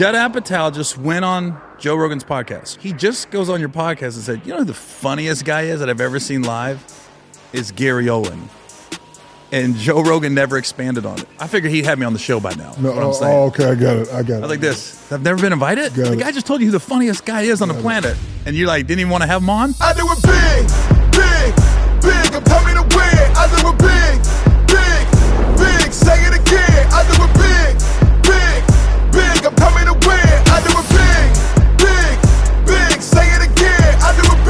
Judd Apatow just went on Joe Rogan's podcast. He just goes on your podcast and said, you know who the funniest guy is that I've ever seen live? Is Gary Owen. And Joe Rogan never expanded on it. I figured he'd have me on the show by now. No, oh, okay, I got it. I was like this. I've never been invited? Got the guy just told you who the funniest guy is on the planet. And you're like, didn't even want to have him on? I do it big. I'm coming to win. I do it big. Say it again. I do it big. I'm coming to win. I do it big. Say it again. I do it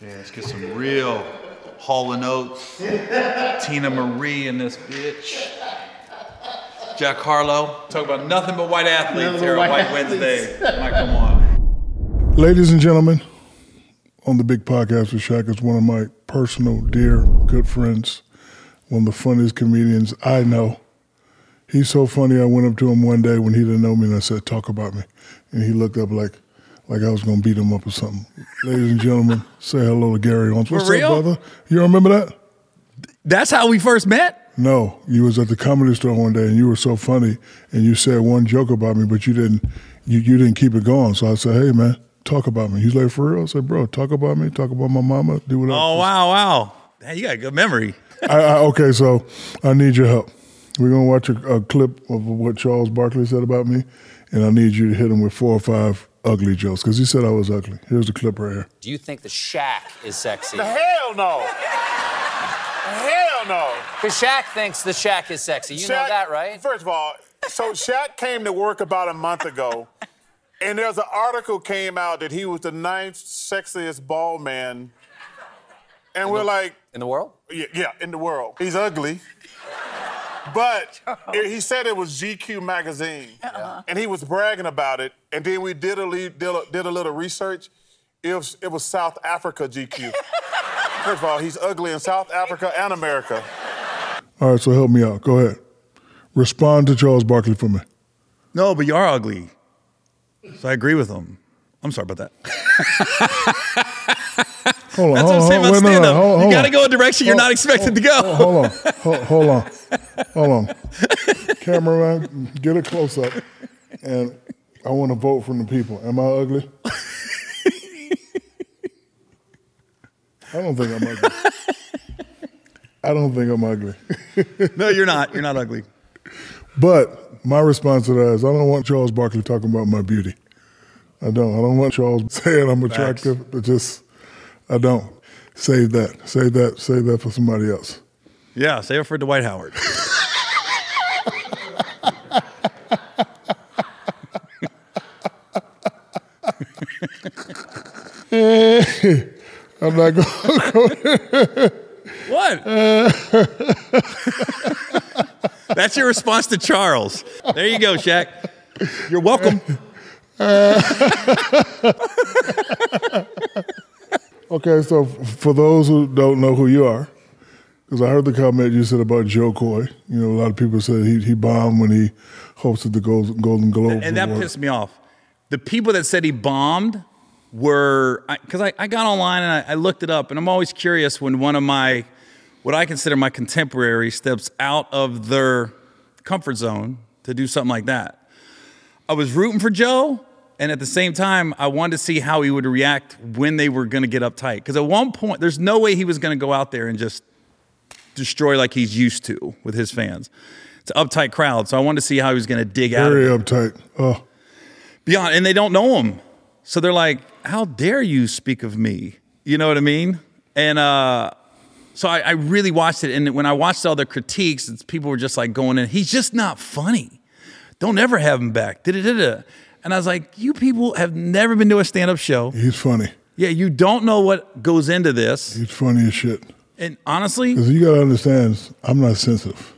big. Yeah, let's get some real Hall & Oates, Tina Marie in this bitch. Jack Harlow, talk about nothing but white athletes here on White Wednesday. Michael Moore. Ladies and gentlemen, on the Big Podcast with Shaq is one of my personal, dear, good friends, one of the funniest comedians I know. He's so funny, I went up to him one day when he didn't know me and I said, talk about me. And he looked up like I was going to beat him up or something. Ladies and gentlemen, say hello to Gary Owen. What's up, brother? You remember that? That's how we first met? No. You was at the Comedy Store one day, and you were so funny, and you said one joke about me, but you didn't keep it going. So I said, hey, man, talk about me. He's like, for real? I said, bro, talk about me, talk about my mama, do whatever. Oh, wow. Man, you got a good memory. Okay, so I need your help. We're going to watch a clip of what Charles Barkley said about me, and I need you to hit him with 4 or 5 ugly jokes, because he said I was ugly. Here's the clip right here. Do you think the Shaq is sexy? Hell no. Hell no. Because Shaq thinks the Shaq is sexy. You know that, right? First of all, so Shaq came to work about a month ago, and there's an article came out that he was the 9th sexiest bald man. And we're like... In the world? Yeah, in the world. He's ugly. But he said it was GQ magazine, and he was bragging about it. And then we did a little research. It was South Africa GQ. First of all, he's ugly in South Africa and America. All right, so help me out. Go ahead. Respond to Charles Barkley for me. No, but you are ugly. So I agree with him. I'm sorry about that. Hold on. That's what I'm saying about stand-up. You got to go a direction you're not expected to go. Hold on. Cameraman, get a close-up. And I want to vote from the people. Am I ugly? I don't think I'm ugly. No, you're not. You're not ugly. But my response to that is I don't want Charles Barkley talking about my beauty. I don't want Charles saying I'm attractive. Facts. But just... I don't. Save that for somebody else. Yeah, save it for Dwight Howard. I'm not gonna go there. What? That's your response to Charles. There you go, Shaq. You're welcome. Okay, so for those who don't know who you are, because I heard the comment you said about Joe Koy. You know, a lot of people said he bombed when he hosted the Golden Globes. And that pissed me off. The people that said he bombed were, because I got online and I looked it up, and I'm always curious when one of my, what I consider my contemporary, steps out of their comfort zone to do something like that. I was rooting for Joe. And at the same time, I wanted to see how he would react when they were going to get uptight. Because at one point, there's no way he was going to go out there and just destroy like he's used to with his fans. It's an uptight crowd, so I wanted to see how he was going to dig out of it. Very uptight. Oh. Beyond, and they don't know him. So they're like, how dare you speak of me? You know what I mean? And so I really watched it. And when I watched all the critiques, people were just like going in, he's just not funny. Don't ever have him back. And I was like, you people have never been to a stand-up show. He's funny. Yeah, you don't know what goes into this. He's funny as shit. And honestly... Because you got to understand, I'm not sensitive.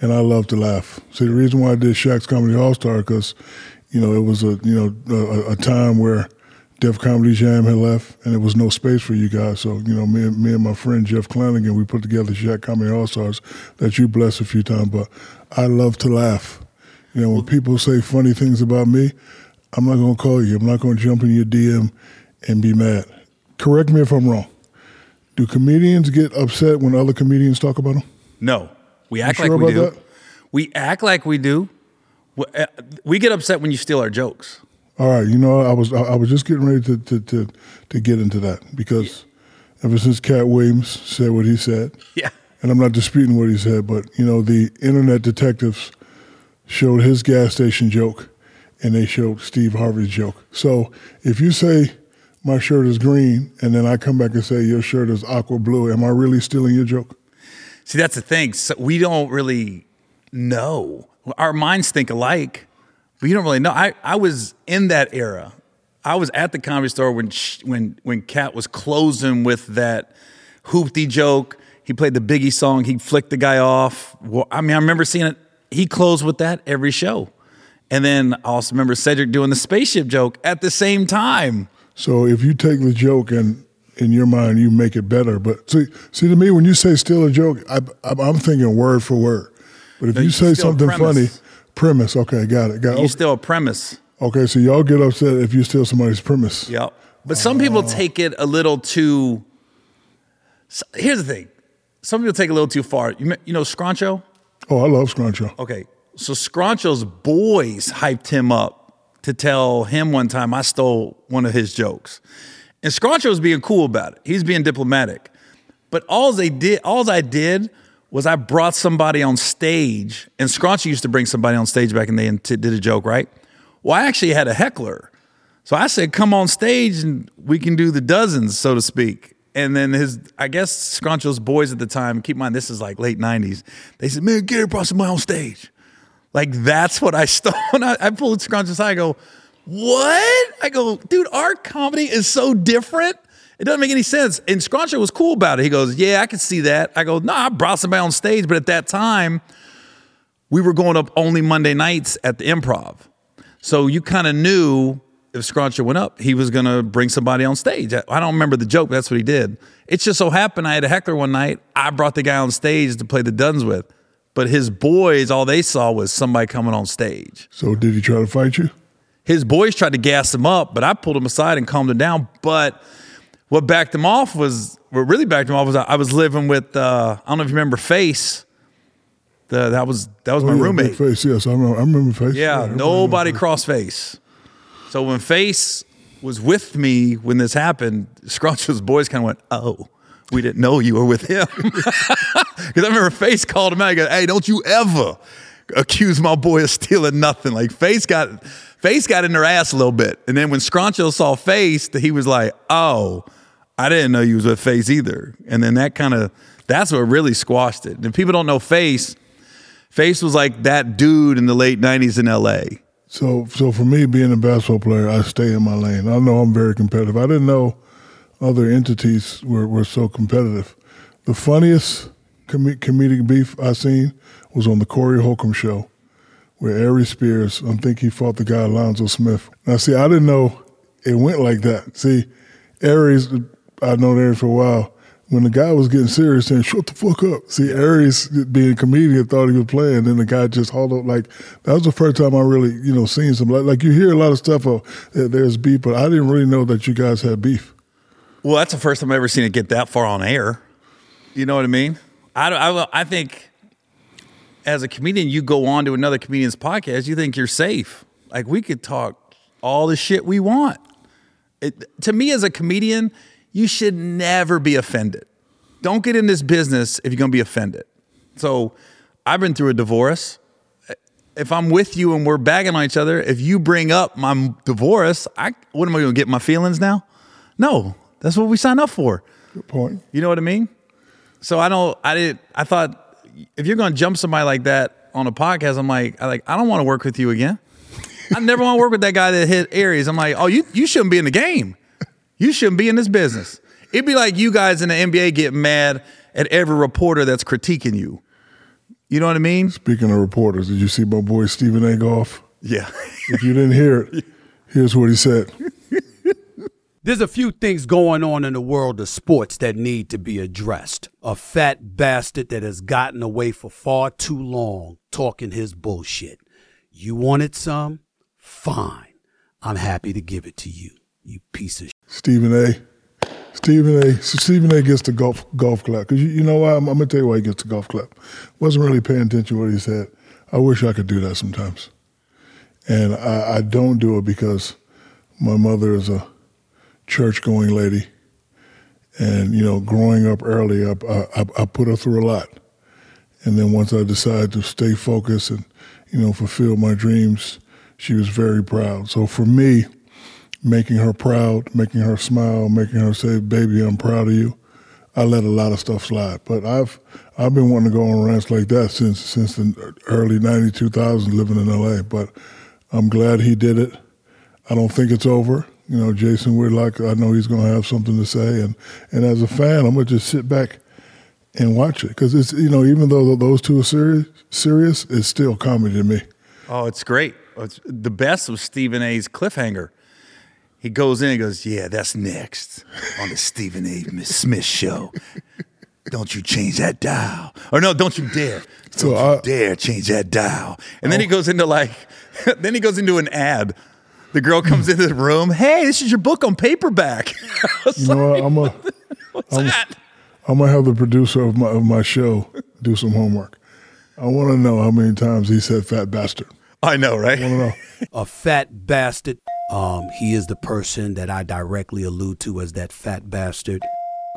And I love to laugh. See, the reason why I did Shaq's Comedy All-Star, because, you know, it was a time where Def Comedy Jam had left, and there was no space for you guys. So, you know, me and my friend Jeff Clanigan, we put together Shaq Comedy All-Stars that you blessed a few times. But I love to laugh. You know, when people say funny things about me, I'm not going to call you. I'm not going to jump in your DM and be mad. Correct me if I'm wrong. Do comedians get upset when other comedians talk about them? No. We act like we do. We act like we do. We get upset when you steal our jokes. All right, you know, I was just getting ready to get into that because ever since Kat Williams said what he said, and I'm not disputing what he said, but you know, the internet detectives showed his gas station joke, and they showed Steve Harvey's joke. So if you say my shirt is green, and then I come back and say your shirt is aqua blue, am I really stealing your joke? See, that's the thing. So we don't really know. Our minds think alike, but you don't really know. I was in that era. I was at the Comedy Store when Kat was closing with that hoopty joke. He played the Biggie song. He flicked the guy off. Well, I mean, I remember seeing it. He closed with that every show. And then I also remember Cedric doing the spaceship joke at the same time. So if you take the joke and in your mind you make it better, but see to me when you say steal a joke, I'm thinking word for word. But if you say something funny, premise. Okay, got it. You steal a premise. Okay, so y'all get upset if you steal somebody's premise. Yep. But some people take it a little too. Here's the thing, some people take it a little too far. You know Scrancho? Oh, I love Scrancho. Okay, so Scrancho's boys hyped him up to tell him one time I stole one of his jokes, and Scrancho's being cool about it. He's being diplomatic, but all I did was I brought somebody on stage, and Scrancho used to bring somebody on stage back in the day and did a joke, right? Well, I actually had a heckler. So I said, come on stage and we can do the dozens, so to speak. And then I guess Scrancho's boys at the time, keep in mind, this is like late 90s. They said, man, Gary brought somebody on stage. Like, that's what I stole. And I pulled Scrancho aside. I go, what? I go, dude, our comedy is so different. It doesn't make any sense. And Scrancho was cool about it. He goes, yeah, I can see that. I go, no, I brought somebody on stage. But at that time, we were going up only Monday nights at the Improv. So you kind of knew if Scrancho went up, he was going to bring somebody on stage. I don't remember the joke, but that's what he did. It just so happened I had a heckler one night. I brought the guy on stage to play the duns with. But his boys, all they saw was somebody coming on stage. So did he try to fight you? His boys tried to gas him up, but I pulled him aside and calmed him down. But what really backed him off was I was living with, I don't know if you remember Face. That was my roommate. Face, yes, I remember Face. Yeah, nobody crossed Face. So when Face was with me when this happened, Scrancho's boys kind of went, "Oh, we didn't know you were with him." Because I remember Face called him out. He goes, "Hey, don't you ever accuse my boy of stealing nothing." Like Face got in their ass a little bit, and then when Scrancho saw Face, he was like, "Oh, I didn't know you was with Face either." And then that's what really squashed it. And people don't know Face. Face was like that dude in the late 90s in LA. So for me, being a basketball player, I stay in my lane. I know I'm very competitive. I didn't know other entities were so competitive. The funniest comedic beef I seen was on the Corey Holcomb show where Aries Spears, I think he fought the guy Alonzo Smith. Now, see, I didn't know it went like that. See, Aries, I've known Aries for a while. When the guy was getting serious, saying, shut the fuck up. See, Aries, being a comedian, thought he was playing. Then the guy just hauled up. Like, that was the first time I really, you know, seen some. Like you hear a lot of stuff of there's beef, but I didn't really know that you guys had beef. Well, that's the first time I've ever seen it get that far on air. You know what I mean? I think as a comedian, you go on to another comedian's podcast, you think you're safe. Like, we could talk all the shit we want. To me, as a comedian, you should never be offended. Don't get in this business if you're going to be offended. So I've been through a divorce. If I'm with you and we're bagging on each other, if you bring up my divorce, what am I going to get my feelings now? No, that's what we signed up for. Good point. You know what I mean? So I thought if you're going to jump somebody like that on a podcast, I'm like, I don't want to work with you again. I never want to work with that guy that hit Aries. I'm like, oh, you shouldn't be in the game. You shouldn't be in this business. It'd be like you guys in the NBA get mad at every reporter that's critiquing you. You know what I mean? Speaking of reporters, did you see my boy Stephen A. Goff? Yeah. If you didn't hear it, here's what he said. There's a few things going on in the world of sports that need to be addressed. A fat bastard that has gotten away for far too long talking his bullshit. You wanted some? Fine. I'm happy to give it to you. You piece of shit. Stephen A., Stephen A. gets the golf clap. Because you know why? I'm going to tell you why he gets the golf clap. Wasn't really paying attention to what he said. I wish I could do that sometimes. And I don't do it because my mother is a church-going lady. And, you know, growing up early, I put her through a lot. And then once I decided to stay focused and, you know, fulfill my dreams, she was very proud. So for me, making her proud, making her smile, making her say, "Baby, I'm proud of you," I let a lot of stuff slide. But I've been wanting to go on rants like that since the early 90s, 2000s, living in L.A. But I'm glad he did it. I don't think it's over. You know, Jason Whitlock, I know he's going to have something to say. And as a fan, I'm going to just sit back and watch it. Because, it's, you know, even though those two are serious, it's still comedy to me. Oh, it's great. It's the best of Stephen A.'s cliffhanger. He goes in and goes, "Yeah, that's next on the Stephen A. Smith show. Don't you change that dial." Or no, don't you dare. Don't you dare change that dial. And then he goes into an ad. The girl comes into the room. "Hey, this is your book on paperback." I'm going to have the producer of my show do some homework. I want to know how many times he said "fat bastard." I know, right? I want to know. A fat bastard. He is the person that I directly allude to as that fat bastard.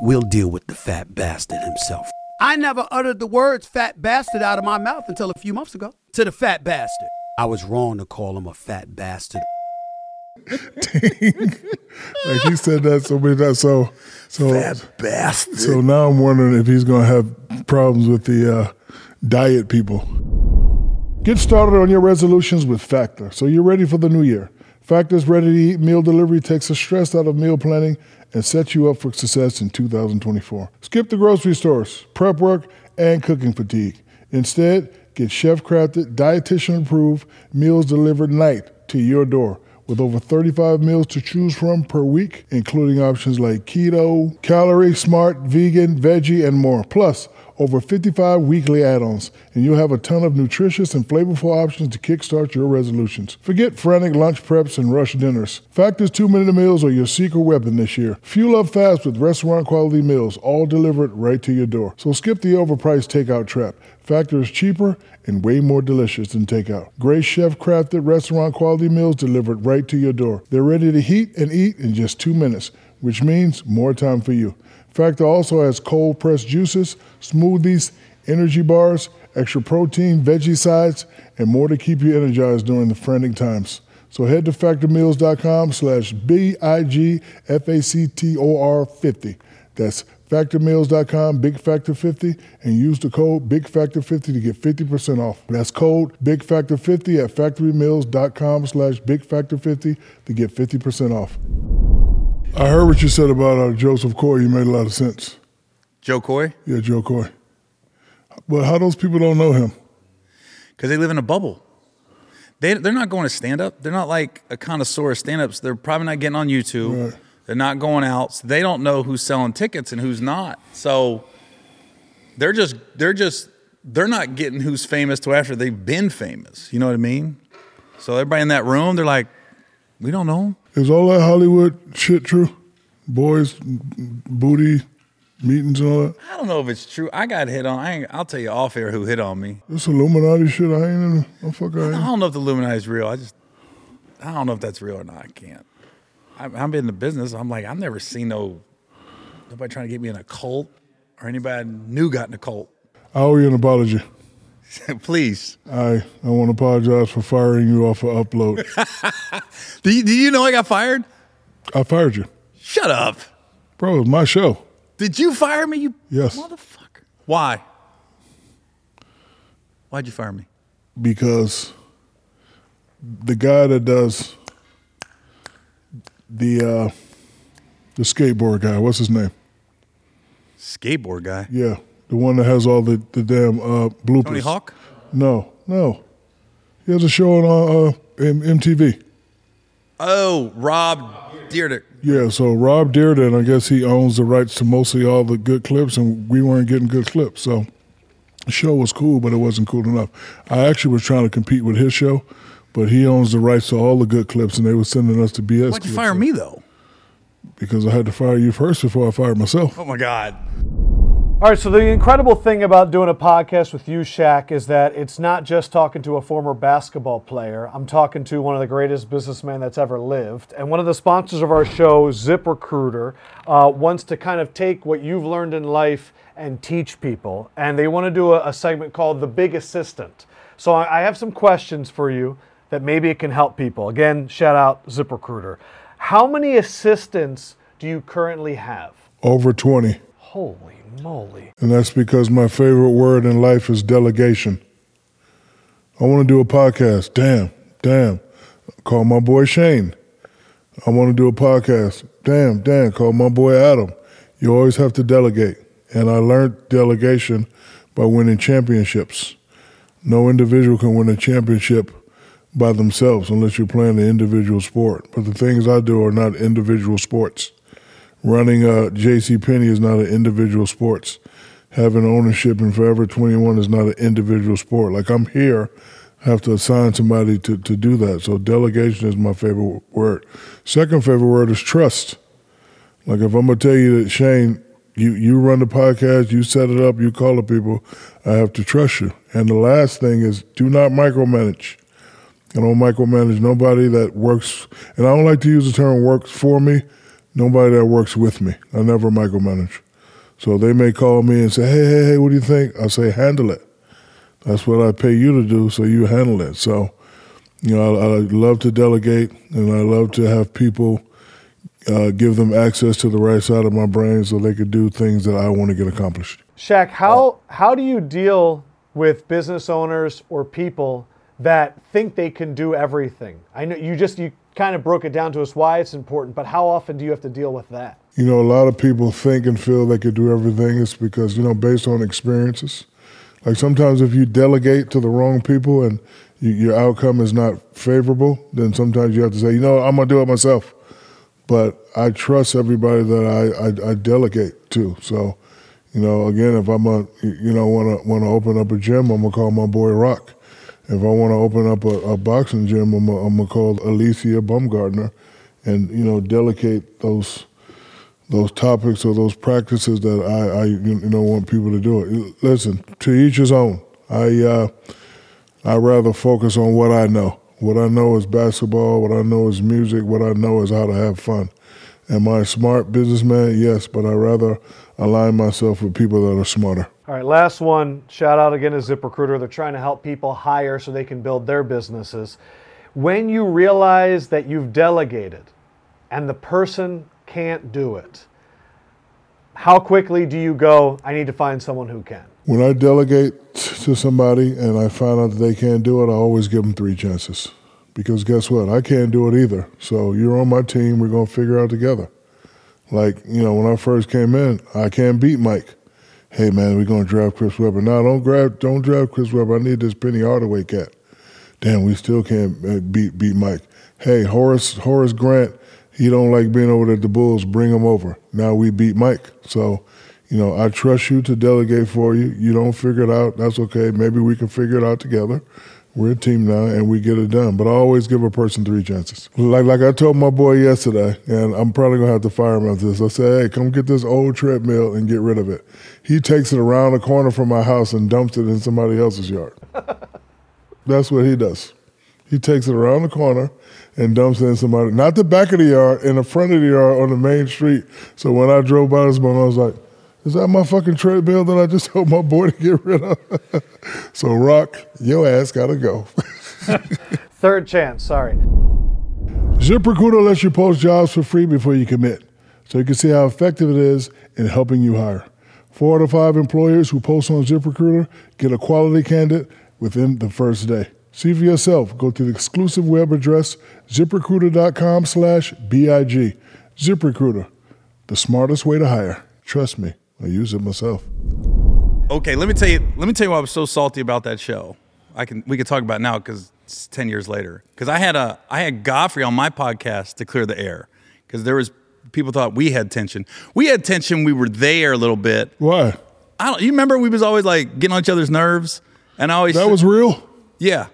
We'll deal with the fat bastard himself. I never uttered the words "fat bastard" out of my mouth until a few months ago. To the fat bastard. I was wrong to call him a fat bastard. Like, he said that so many times. So fat bastard. So now I'm wondering if he's going to have problems with the diet people. Get started on your resolutions with Factor, so you're ready for the new year. Factor's ready-to-eat meal delivery takes the stress out of meal planning and sets you up for success in 2024. Skip the grocery stores, prep work, and cooking fatigue. Instead, get chef-crafted, dietitian-approved meals delivered night to your door with over 35 meals to choose from per week, including options like keto, calorie smart, vegan, veggie, and more. Plus, over 55 weekly add-ons, and you'll have a ton of nutritious and flavorful options to kickstart your resolutions. Forget frantic lunch preps and rush dinners. Factor's 2-minute meals are your secret weapon this year. Fuel up fast with restaurant-quality meals, all delivered right to your door. So skip the overpriced takeout trap. Factor is cheaper and way more delicious than takeout. Great chef-crafted restaurant-quality meals delivered right to your door. They're ready to heat and eat in just 2 minutes, which means more time for you. Factor also has cold-pressed juices, smoothies, energy bars, extra protein, veggie sides, and more to keep you energized during the frantic times. So head to factormeals.com/BIGFACTOR50. That's factormeals.com, BigFactor50, and use the code BigFactor50 to get 50% off. That's code BigFactor50 at factormeals.com/BigFactor50 to get 50% off. I heard what you said about Joseph Koy. You made a lot of sense. Joe Koy? Yeah, Joe Koy. But how those people don't know him? Because they live in a bubble. They're not going to stand-up. They're not like a connoisseur of stand-ups. They're probably not getting on YouTube. Right. They're not going out. So they don't know who's selling tickets and who's not. So they're not getting who's famous till after they've been famous. You know what I mean? So everybody in that room, they're like, we don't know him. Is all that Hollywood shit true? Boys, booty, meetings, and all that? I don't know if it's true. I got hit on. I'll tell you off air who hit on me. This Illuminati shit, I ain't in the fuck I don't know if the Illuminati is real. I don't know if that's real or not. I can't. I'm in the business. I'm like, I've never seen nobody trying to get me in a cult or anybody I knew got in a cult. I owe you an apology. Please. I want to apologize for firing you off of Upload. Do you know I got fired? I fired you. Shut up. Bro, it was my show. Did you fire me, you motherfucker? Why? Why'd you fire me? Because the guy that does the skateboard guy, what's his name? Skateboard guy? Yeah. The one that has all the damn bloopers. Tony Hawk? No. He has a show on MTV. Oh, Rob Dyrdek. Yeah, so Rob Dyrdek, I guess he owns the rights to mostly all the good clips, and we weren't getting good clips. So the show was cool, but it wasn't cool enough. I actually was trying to compete with his show, but he owns the rights to all the good clips, and they were sending us to BS. Why'd you fire me, though? because I had to fire you first before I fired myself. Oh my God. All right, so the incredible thing about doing a podcast with you, Shaq, is that it's not just talking to a former basketball player. I'm talking to one of the greatest businessmen that's ever lived. And one of the sponsors of our show, ZipRecruiter, wants to kind of take what you've learned in life and teach people. And they want to do a segment called The Big Assistant. So I have some questions for you that maybe it can help people. Again, shout out ZipRecruiter. How many assistants do you currently have? Over 20. Holy moly. And that's because my favorite word in life is delegation. I want to do a podcast. Damn. Call my boy Shane. I want to do a podcast. Damn. Call my boy Adam. You always have to delegate. And I learned delegation by winning championships. No individual can win a championship by themselves unless you're playing an individual sport. But the things I do are not individual sports. Running JCPenney is not an individual sport. Having ownership in Forever 21 is not an individual sport. Like, I'm here, I have to assign somebody to do that. So delegation is my favorite word. Second favorite word is trust. Like, if I'm going to tell you that, Shane, you run the podcast, you set it up, you call the people, I have to trust you. And the last thing is, do not micromanage. I don't micromanage nobody that works. And I don't like to use the term works for me. Nobody that works with me. I never micromanage. So they may call me and say, hey, what do you think? I say, handle it. That's what I pay you to do, so you handle it. So, you know, I love to delegate, and I love to have people give them access to the right side of my brain so they could do things that I want to get accomplished. Shaq, how do you deal with business owners or people that think they can do everything? I know you kind of broke it down to us why it's important, but how often do you have to deal with that? You know, a lot of people think and feel they could do everything. It's because, you know, based on experiences. Like, sometimes if you delegate to the wrong people and your outcome is not favorable, then sometimes you have to say, you know, I'm going to do it myself. But I trust everybody that I delegate to. So, you know, again, if I'm want to open up a gym, I'm going to call my boy Rock. If I want to open up a boxing gym, I'm going to call Alicia Bumgardner and, you know, delegate those topics or those practices that I you know, want people to do it. Listen, to each his own. I rather focus on what I know. What I know is basketball. What I know is music. What I know is how to have fun. Am I a smart businessman? Yes, but I rather align myself with people that are smarter. All right, last one. Shout out again to ZipRecruiter. They're trying to help people hire so they can build their businesses. When you realize that you've delegated and the person can't do it, how quickly do you go, I need to find someone who can? When I delegate to somebody and I find out that they can't do it, I always give them 3 chances. Because guess what? I can't do it either. So you're on my team. We're going to figure out together. Like, you know, when I first came in, I can't beat Mike. Hey, man, we're going to draft Chris Webber. No, don't draft Chris Webber. I need this Penny Hardaway cat. Damn, we still can't beat Mike. Hey, Horace Grant, he don't like being over there at the Bulls. Bring him over. Now we beat Mike. So, you know, I trust you to delegate for you. You don't figure it out. That's okay. Maybe we can figure it out together. We're a team now, and we get it done. But I always give a person 3 chances. Like I told my boy yesterday, and I'm probably going to have to fire him after this. I said, hey, come get this old treadmill and get rid of it. He takes it around the corner from my house and dumps it in somebody else's yard. That's what he does. He takes it around the corner and dumps it in somebody, not the back of the yard, in the front of the yard on the main street. So when I drove by this morning, I was like, is that my fucking treadmill that I just told my boy to get rid of? So, Rock, your ass gotta go. Third chance, sorry. ZipRecruiter lets you post jobs for free before you commit, so you can see how effective it is in helping you hire. 4 out of 5 employers who post on ZipRecruiter get a quality candidate within the first day. See for yourself. Go to the exclusive web address, ZipRecruiter.com/BIG. ZipRecruiter, the smartest way to hire. Trust me. I use it myself. Okay, let me tell you why I was so salty about that show. We can talk about it now because it's 10 years later. Because I had Godfrey on my podcast to clear the air because there was people thought we had tension. We had tension. We were there a little bit. Why? You remember we was always like getting on each other's nerves, and I always was real. Yeah,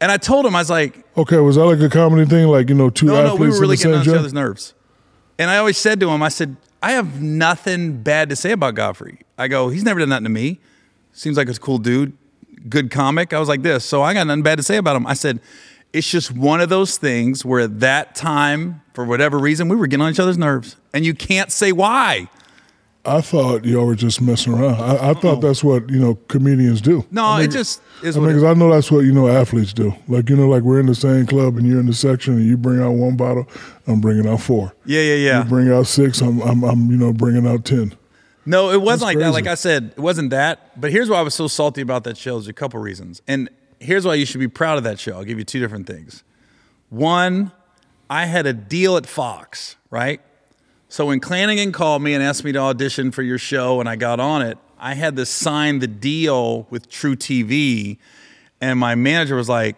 and I told him I was like, okay, was that like a comedy thing? Like, you know, two athletes in the same gym? No, we were really getting on each other's nerves. And I always said to him, I said, I have nothing bad to say about Godfrey. I go, he's never done nothing to me. Seems like a cool dude, good comic. I was like this, so I got nothing bad to say about him. I said, it's just one of those things where at that time, for whatever reason, we were getting on each other's nerves. And you can't say why. I thought y'all were just messing around. I thought that's what, comedians do. No, it just is what it is. I know that's what, athletes do. Like, like we're in the same club and you're in the section and you bring out one bottle, I'm bringing out four. Yeah. You bring out six, I'm bringing out 10. No, it wasn't like that. Like I said, it wasn't that. But here's why I was so salty about that show. There's a couple reasons. And here's why you should be proud of that show. I'll give you two different things. One, I had a deal at Fox, right? So when Clanagan called me and asked me to audition for your show and I got on it, I had to sign the deal with True TV, and my manager was like,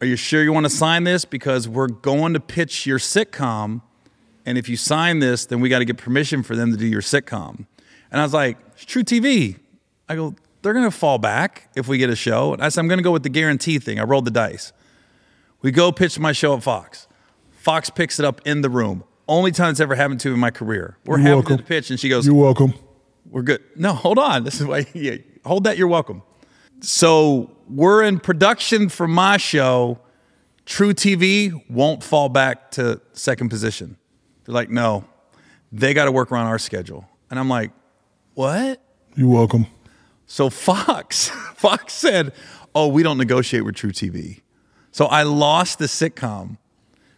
are you sure you want to sign this? Because we're going to pitch your sitcom, and if you sign this, then we got to get permission for them to do your sitcom. And I was like, it's True TV. I go, they're going to fall back if we get a show. And I said, I'm going to go with the guarantee thing. I rolled the dice. We go pitch my show at Fox. Fox picks it up in the room. Only time it's ever happened to in my career. We're having to pitch, and she goes, you're welcome. We're good. No, hold on. This is why, hold that, you're welcome. So we're in production for my show. True TV won't fall back to second position. They're like, no, they got to work around our schedule. And I'm like, what? You're welcome. So Fox said, oh, we don't negotiate with True TV. So I lost the sitcom.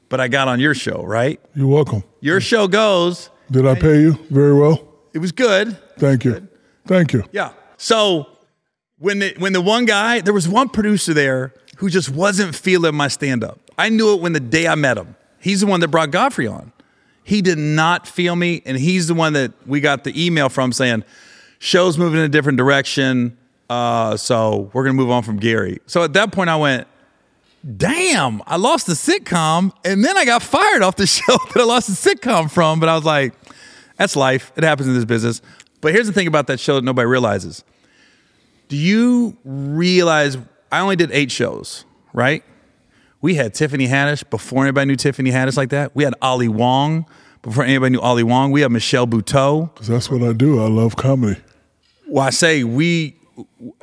But I got on your show, right? You're welcome. Your show goes. Did I pay you very well? It was good. Thank you. Thank you. Yeah. So when the one guy, there was one producer there who just wasn't feeling my stand-up. I knew it when the day I met him. He's the one that brought Godfrey on. He did not feel me, and he's the one that we got the email from saying, show's moving in a different direction, so we're going to move on from Gary. So at that point I went, damn, I lost the sitcom, and then I got fired off the show that I lost the sitcom from. But I was like, that's life. It happens in this business. But here's the thing about that show that nobody realizes. Do you realize I only did 8 shows, right? We had Tiffany Haddish before anybody knew Tiffany Haddish like that. We had Ali Wong before anybody knew Ali Wong. We had Michelle Buteau. Because that's what I do. I love comedy. Well, I say we...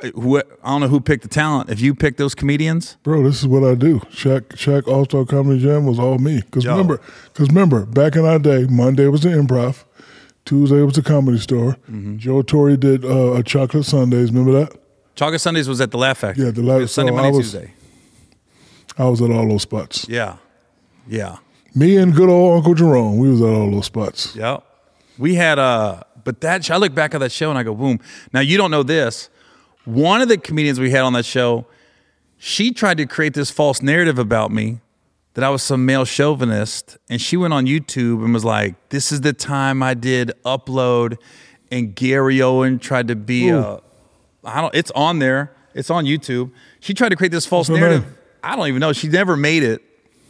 I don't know who picked the talent. If you picked those comedians, bro, this is what I do. Shaq All-Star Comedy Jam was all me. Because remember, back in our day, Monday was the Improv, Tuesday was the Comedy Store. Mm-hmm. Joe Torre did a Chocolate Sundays. Remember that? Chocolate Sundays was at the Laugh Factory. Yeah, the Laugh Factory. Sunday, Monday, Tuesday. I was at all those spots. Yeah. Me and good old Uncle Jerome, we was at all those spots. Yep. We had but that I look back at that show and I go, boom. Now you don't know this. One of the comedians we had on that show, she tried to create this false narrative about me that I was some male chauvinist, and she went on YouTube and was like, this is the time I did Upload, and Gary Owen tried to be it's on there. It's on YouTube. She tried to create this false narrative. Name? I don't even know. She never made it.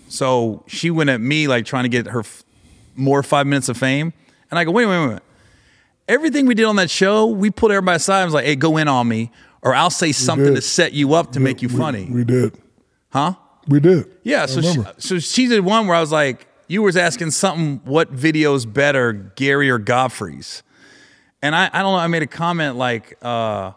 So she went at me like trying to get her more 5 minutes of fame. And I go, wait. Everything we did on that show, we pulled everybody aside and was like, hey, go in on me. Or I'll say something to set you up to make you funny. We did. Huh? We did. Yeah, so she did one where I was like, you was asking something, what video's better, Gary or Godfrey's? And I don't know, I made a comment like, I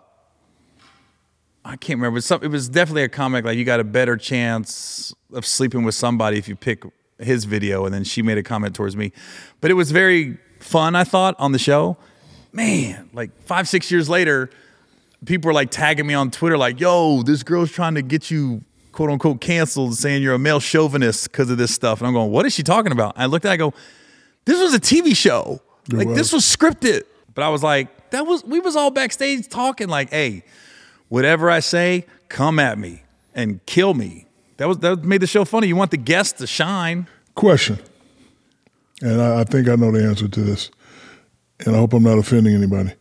can't remember. It was definitely a comment like, you got a better chance of sleeping with somebody if you pick his video. And then she made a comment towards me. But it was very fun, I thought, on the show. Man, like 5-6 years later, people were like tagging me on Twitter like, yo, this girl's trying to get you, quote unquote, canceled, saying you're a male chauvinist because of this stuff. And I'm going, what is she talking about? I looked at it, I go, this was a TV show. This was scripted. But I was like, we was all backstage talking like, hey, whatever I say, come at me and kill me. That made the show funny. You want the guests to shine. Question. And I think I know the answer to this. And I hope I'm not offending anybody.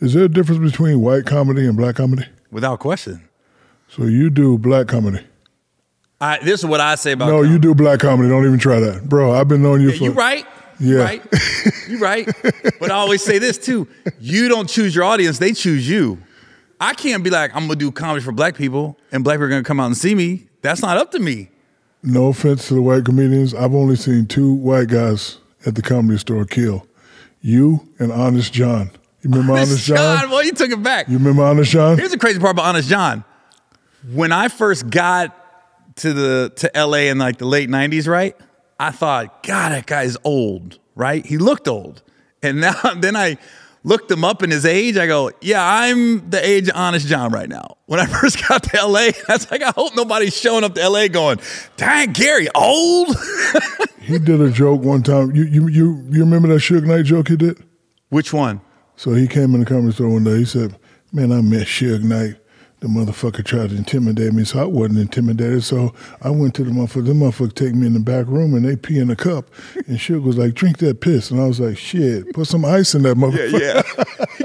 Is there a difference between white comedy and black comedy? Without question. So you do black comedy. This is what I say about No, comedy. You do black comedy. Don't even try that. Bro, I've been knowing you for... You're right. Yeah. Right? You're right. But I always say this, too. You don't choose your audience. They choose you. I can't be like, I'm going to do comedy for black people, and black people are going to come out and see me. That's not up to me. No offense to the white comedians. I've only seen 2 white guys at the Comedy Store kill. You and Honest John. You remember Honest John? Well, you took it back. You remember Honest John? Here's the crazy part about Honest John. When I first got to LA in like the late 90s, right? I thought, God, that guy's old, right? He looked old. And now then I looked him up in his age. I go, yeah, I'm the age of Honest John right now. When I first got to LA, I was like, I hope nobody's showing up to LA going, dang, Gary, old? He did a joke one time. You remember that Shug Knight joke he did? Which one? So he came in the Comedy Store one day. He said, man, I met Shug Knight. The motherfucker tried to intimidate me, so I wasn't intimidated. So I went to the motherfucker. The motherfucker take me in the back room, and they pee in a cup. And Suge was like, drink that piss. And I was like, shit, put some ice in that motherfucker.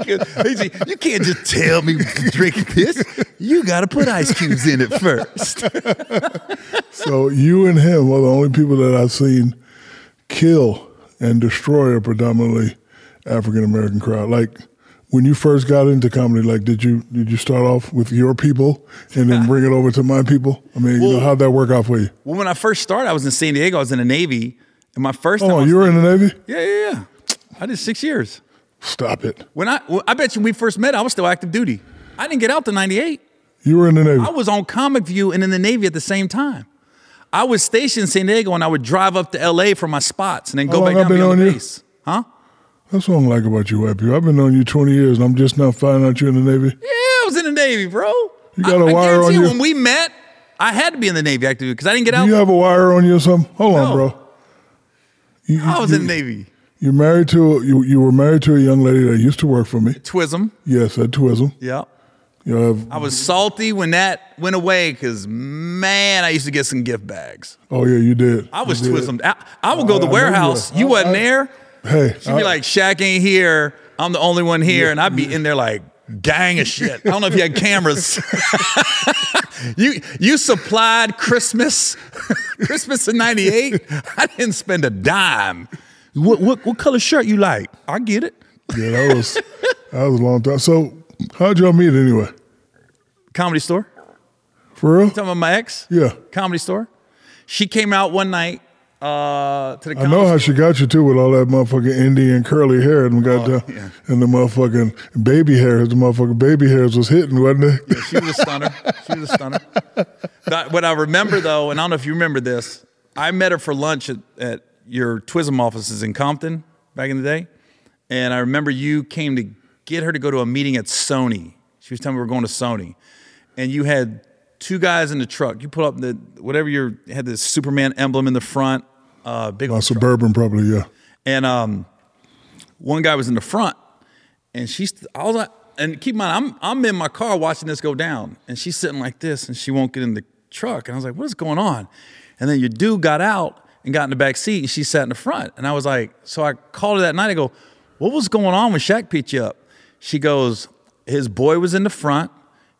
Yeah. He said, you can't just tell me to drink piss. You got to put ice cubes in it first. So you and him are the only people that I've seen kill and destroy a predominantly African-American crowd. Like, when you first got into comedy, like, did you start off with your people and then bring it over to my people? I mean, how'd that work out for you? Well, when I first started, I was in San Diego. I was in the Navy, and my first time. Oh, you were in the Navy? Yeah. I did 6 years. Stop it. I bet you when we first met, I was still active duty. I didn't get out till 98. You were in the Navy. I was on Comic View and in the Navy at the same time. I was stationed in San Diego, and I would drive up to LA for my spots and then go back down to the base. Huh? That's what I don't like about you, white people. I've been on you 20 years, and I'm just now finding out you're in the Navy. Yeah, I was in the Navy, bro. You got a wire on you? When we met, I had to be in the Navy actively because I didn't get out. You have a wire on you or something? Hold on, bro. I was in the Navy. You were married to a young lady that used to work for me. Twism. Yes, at Twism. Yeah. I was salty when that went away because, man, I used to get some gift bags. Oh, yeah, you did. I was Twismed. I would go to the warehouse. You wasn't there. Hey, she'd be like, Shaq ain't here. I'm the only one here. Yeah, and I'd be in there like, gang of shit. I don't know if you had cameras. You supplied Christmas in 98. I didn't spend a dime. What color shirt you like? I get it. Yeah, that was a long time. So how'd y'all meet anyway? Comedy Store. For real? You talking about my ex? Yeah. Comedy Store. She came out one night. To the I know how she got you too with all that motherfucking Indian curly hair and and the motherfucking baby hairs. The motherfucking baby hairs was hitting, wasn't it? Yeah, she was a stunner. What I remember though, and I don't know if you remember this, I met her for lunch at your Twism offices in Compton back in the day, and I remember you came to get her to go to a meeting at Sony. She was telling me we were going to Sony, and you had two guys in the truck. You pull up had this Superman emblem in the front. Big Suburban truck. Probably, yeah. And one guy was in the front, and and keep in mind, I'm in my car watching this go down, and she's sitting like this, and she won't get in the truck. And I was like, what is going on? And then your dude got out and got in the back seat, and she sat in the front. And I was like, so I called her that night. I go, what was going on when Shaq picked you up? She goes, his boy was in the front.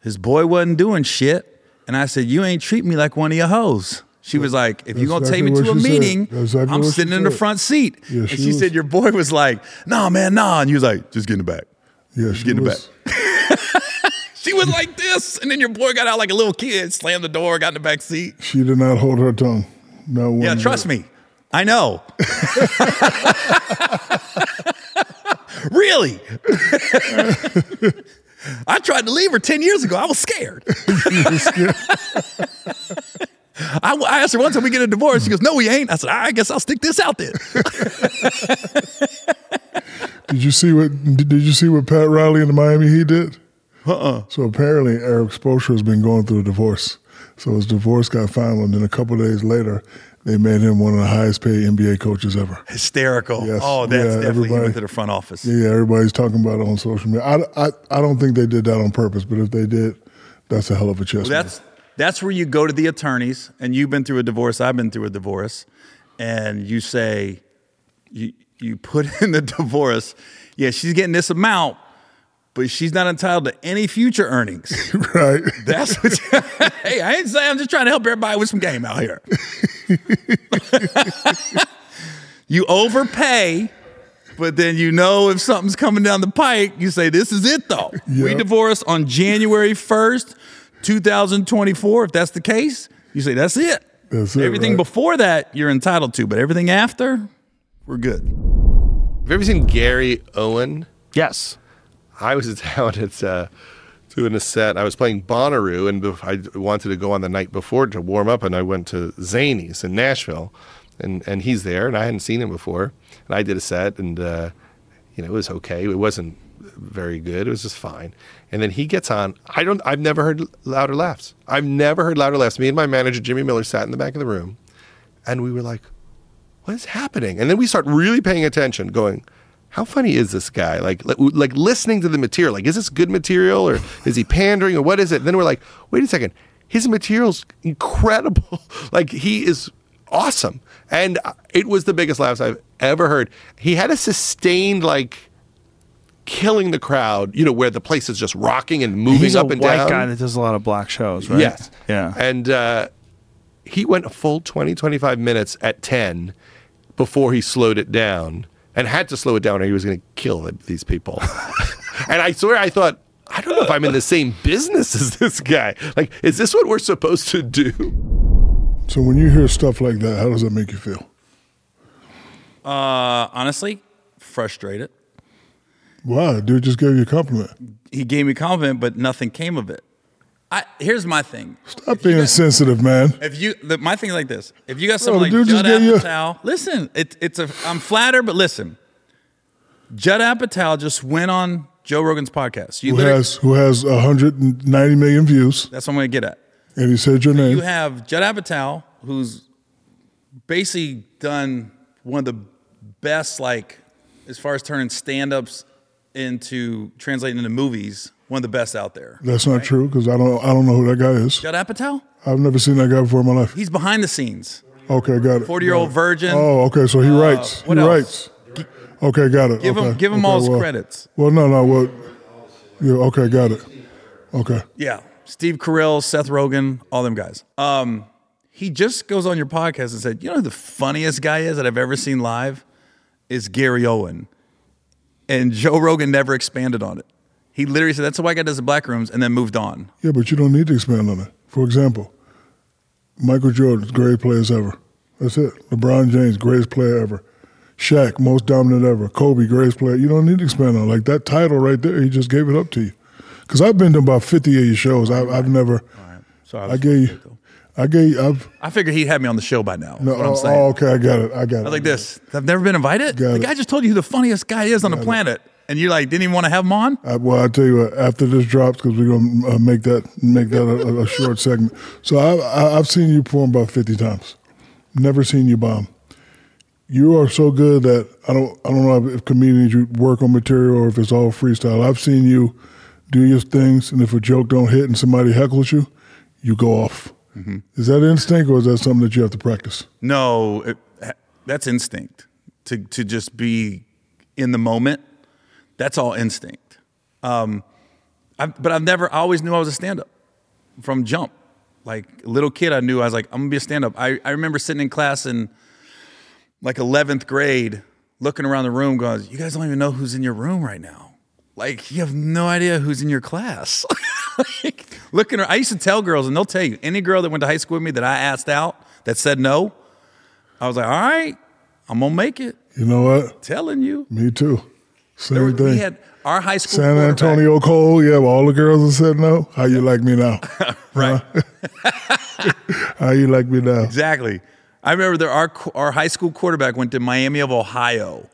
His boy wasn't doing shit. And I said, you ain't treat me like one of your hoes. She was like, if you're going to take me to a meeting, I'm sitting in the front seat. Yeah, and she said, your boy was like, nah, man. And you was like, just get in the back. Yeah, just get in the back. She was like this. And then your boy got out like a little kid, slammed the door, got in the back seat. She did not hold her tongue. No one. Yeah, trust me. I know. Really? I tried to leave her 10 years ago. I was scared. You were scared? I asked her once, when we get a divorce, she goes, no, we ain't. I said, I guess I'll stick this out there. Did you see what Pat Riley in the Miami Heat did? So apparently Eric Spoelstra has been going through a divorce. So his divorce got final, and then a couple of days later, they made him one of the highest paid NBA coaches ever. Hysterical. Yes. Oh, that's definitely, he went to the front office. Yeah, everybody's talking about it on social media. I don't think they did that on purpose, but if they did, that's a hell of a chess move. That's where you go to the attorneys, and you've been through a divorce, I've been through a divorce, and you say, you put in the divorce, yeah, she's getting this amount, but she's not entitled to any future earnings. Right. That's what hey, I ain't saying, I'm just trying to help everybody with some game out here. You overpay, but then you know if something's coming down the pike, you say, this is it though. Yep. We divorced on January 1st. 2024, if that's the case, you say, that's it. That's it. Everything right before that, you're entitled to, but everything after, We're good. Have you ever seen Gary Owen? Yes. I was down at doing a set. I was playing Bonnaroo, and I wanted to go on the night before to warm up, and I went to Zany's in Nashville, and he's there, and I hadn't seen him before, and I did a set, and you know, it was okay. It wasn't very good. It was just fine. And then he gets on. I've never heard louder laughs. I've never heard louder laughs. Me and my manager Jimmy Miller sat in the back of the room, and we were like, "What is happening?" And then we start really paying attention, going, how funny is this guy? Like listening to the material. Like, is this good material, or is he pandering, or what is it? And then we're like, wait a second, his material's incredible. Like, he is awesome. And it was the biggest laughs I've ever heard. He had a sustained, like, killing the crowd, you know, where the place is just rocking and moving up and down. He's a white guy that does a lot of black shows, right? Yes. Yeah. And he went a full 20, 25 minutes at 10 before he slowed it down. And had to slow it down or he was going to kill these people. And I swear I thought, I don't know if I'm in the same business as this guy. Like, is this what we're supposed to do? So when you hear stuff like that, how does that make you feel? Honestly, frustrated. Why? Dude just gave you a compliment. He gave me a compliment, but nothing came of it. Here's my thing. Stop being sensitive, man. My thing is like this. If you got someone like Judd Apatow, listen, I'm flattered, but listen. Judd Apatow just went on Joe Rogan's podcast. Who has 190 million views. That's what I'm going to get at. And he said your name. You have Judd Apatow, who's basically done one of the best, like, as far as turning stand-ups into translating into movies. One of the best out there. That's not true, because I don't know who that guy is. Judd Apatow? I've never seen that guy before in my life. He's behind the scenes. Okay, got it. 40-year-old virgin. Oh, okay, so he writes. What else? Writes. Okay, got it. Give him all his credits. Well, no, well, yeah, okay, got it. Okay. Yeah, Steve Carell, Seth Rogen, all them guys. He just goes on your podcast and said, you know who the funniest guy is that I've ever seen live? Is Gary Owen. And Joe Rogan never expanded on it. He literally said, that's the white guy does the black rooms, and then moved on. Yeah, but you don't need to expand on it. For example, Michael Jordan, greatest players ever. That's it. LeBron James, greatest player ever. Shaq, most dominant ever. Kobe, greatest player. You don't need to expand on it. Like, that title right there, he just gave it up to you. Because I've been to about 50 of your shows. I've never. All right. Sorry, I figured he'd have me on the show by now. No, what I'm saying. Oh, okay, I got it. I was like this. I've never been invited? The guy just told you who the funniest guy is on the planet. And you're like, didn't even want to have him on? Well, I'll tell you what, after this drops, because we're going to make that a short segment. So I've seen you perform about 50 times. Never seen you bomb. You are so good that I don't know if comedians you work on material or if it's all freestyle. I've seen you do your things, and if a joke don't hit and somebody heckles you, you go off. Mm-hmm. Is that instinct, or is that something that you have to practice? No, that's instinct, to just be in the moment. That's all instinct. I always knew I was a stand-up from jump. Like, little kid, I knew I was like, I'm going to be a stand-up. I remember sitting in class in like 11th grade, looking around the room going, you guys don't even know who's in your room right now. Like, you have no idea who's in your class. Like, I used to tell girls, and they'll tell you, any girl that went to high school with me that I asked out that said no, I was like, all right, I'm going to make it. You know what? I'm telling you. Me too. Same thing. We had our high school San Antonio Cole, yeah, well, all the girls that said no. How you like me now? Right. How you like me now? Exactly. I remember our high school quarterback went to Miami of Ohio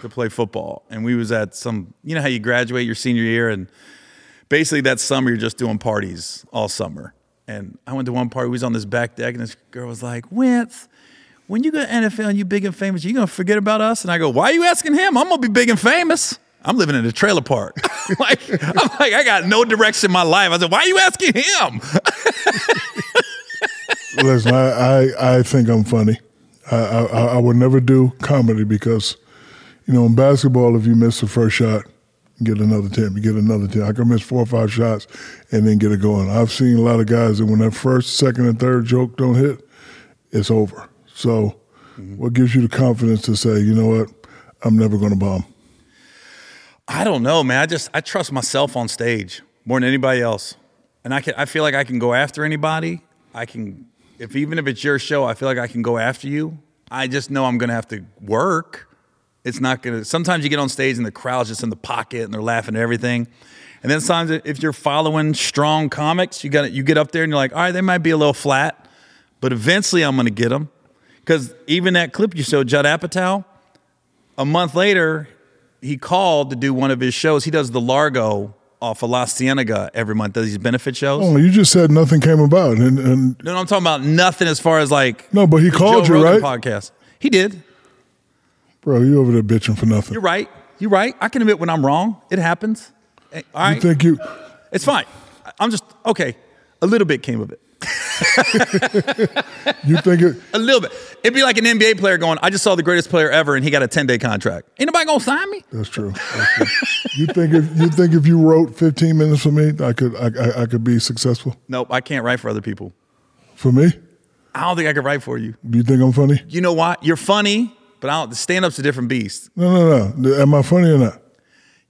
to play football. And we was at some, you know how you graduate your senior year, and basically that summer you're just doing parties all summer. And I went to one party, we was on this back deck, and this girl was like, Wentz, when you go to NFL and you big and famous, you gonna forget about us? And I go, why are you asking him? I'm gonna be big and famous. I'm living in a trailer park. I'm like, I got no direction in my life. I said, why are you asking him? Listen, I think I'm funny. I would never do comedy because, you know, in basketball, if you miss the first shot, you get another 10. You get another 10. I can miss 4 or 5 shots and then get it going. I've seen a lot of guys that when that first, second, and third joke don't hit, it's over. So what gives you the confidence to say, you know what, I'm never going to bomb? I don't know, man. I trust myself on stage more than anybody else. And I feel like I can go after anybody. Even if it's your show, I feel like I can go after you. I just know I'm going to have to work. It's not going to. Sometimes you get on stage and the crowd's just in the pocket and they're laughing at everything. And then sometimes if you're following strong comics, you get up there and you're like, all right, they might be a little flat, but eventually I'm going to get them. Because even that clip you showed, Judd Apatow, a month later, he called to do one of his shows. He does the Largo off of La Cienega every month, does these benefit shows. Oh, you just said nothing came about. No, I'm talking about nothing as far as like. No, but he called Joe you, Rogan right? Podcast. He did. Bro, you over there bitching for nothing. You're right. I can admit when I'm wrong. It happens. All right. It's fine. I'm just, okay, a little bit came of it. You think it? A little bit. It'd be like an NBA player going, I just saw the greatest player ever and he got a 10-day contract. Ain't nobody gonna sign me? That's true. You think if you wrote 15 minutes for me, I could be successful? Nope, I can't write for other people. For me? I don't think I could write for you. Do you think I'm funny? You know why? You're funny, but the stand-up's a different beast. No. Am I funny or not?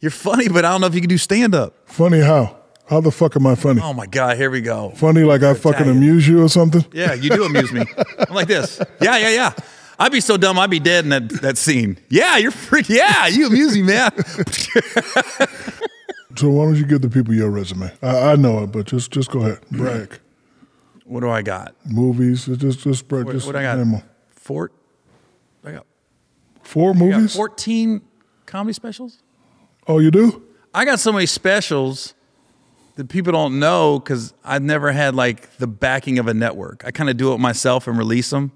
You're funny, but I don't know if you can do stand-up. Funny how? How the fuck am I funny? Oh, my God. Here we go. Funny like I fucking amuse you or something? Yeah, you do amuse me. I'm like this. Yeah. I'd be so dumb, I'd be dead in that scene. Yeah, you're freak. Yeah, you amuse me, man. So why don't you give the people your resume? I know it, but just go ahead. Brag. What do I got? Movies. Just brag. What I got? Animal. Four movies? 14 comedy specials. Oh, you do? I got so many specials that people don't know because I've never had like the backing of a network. I kind of do it myself and release them.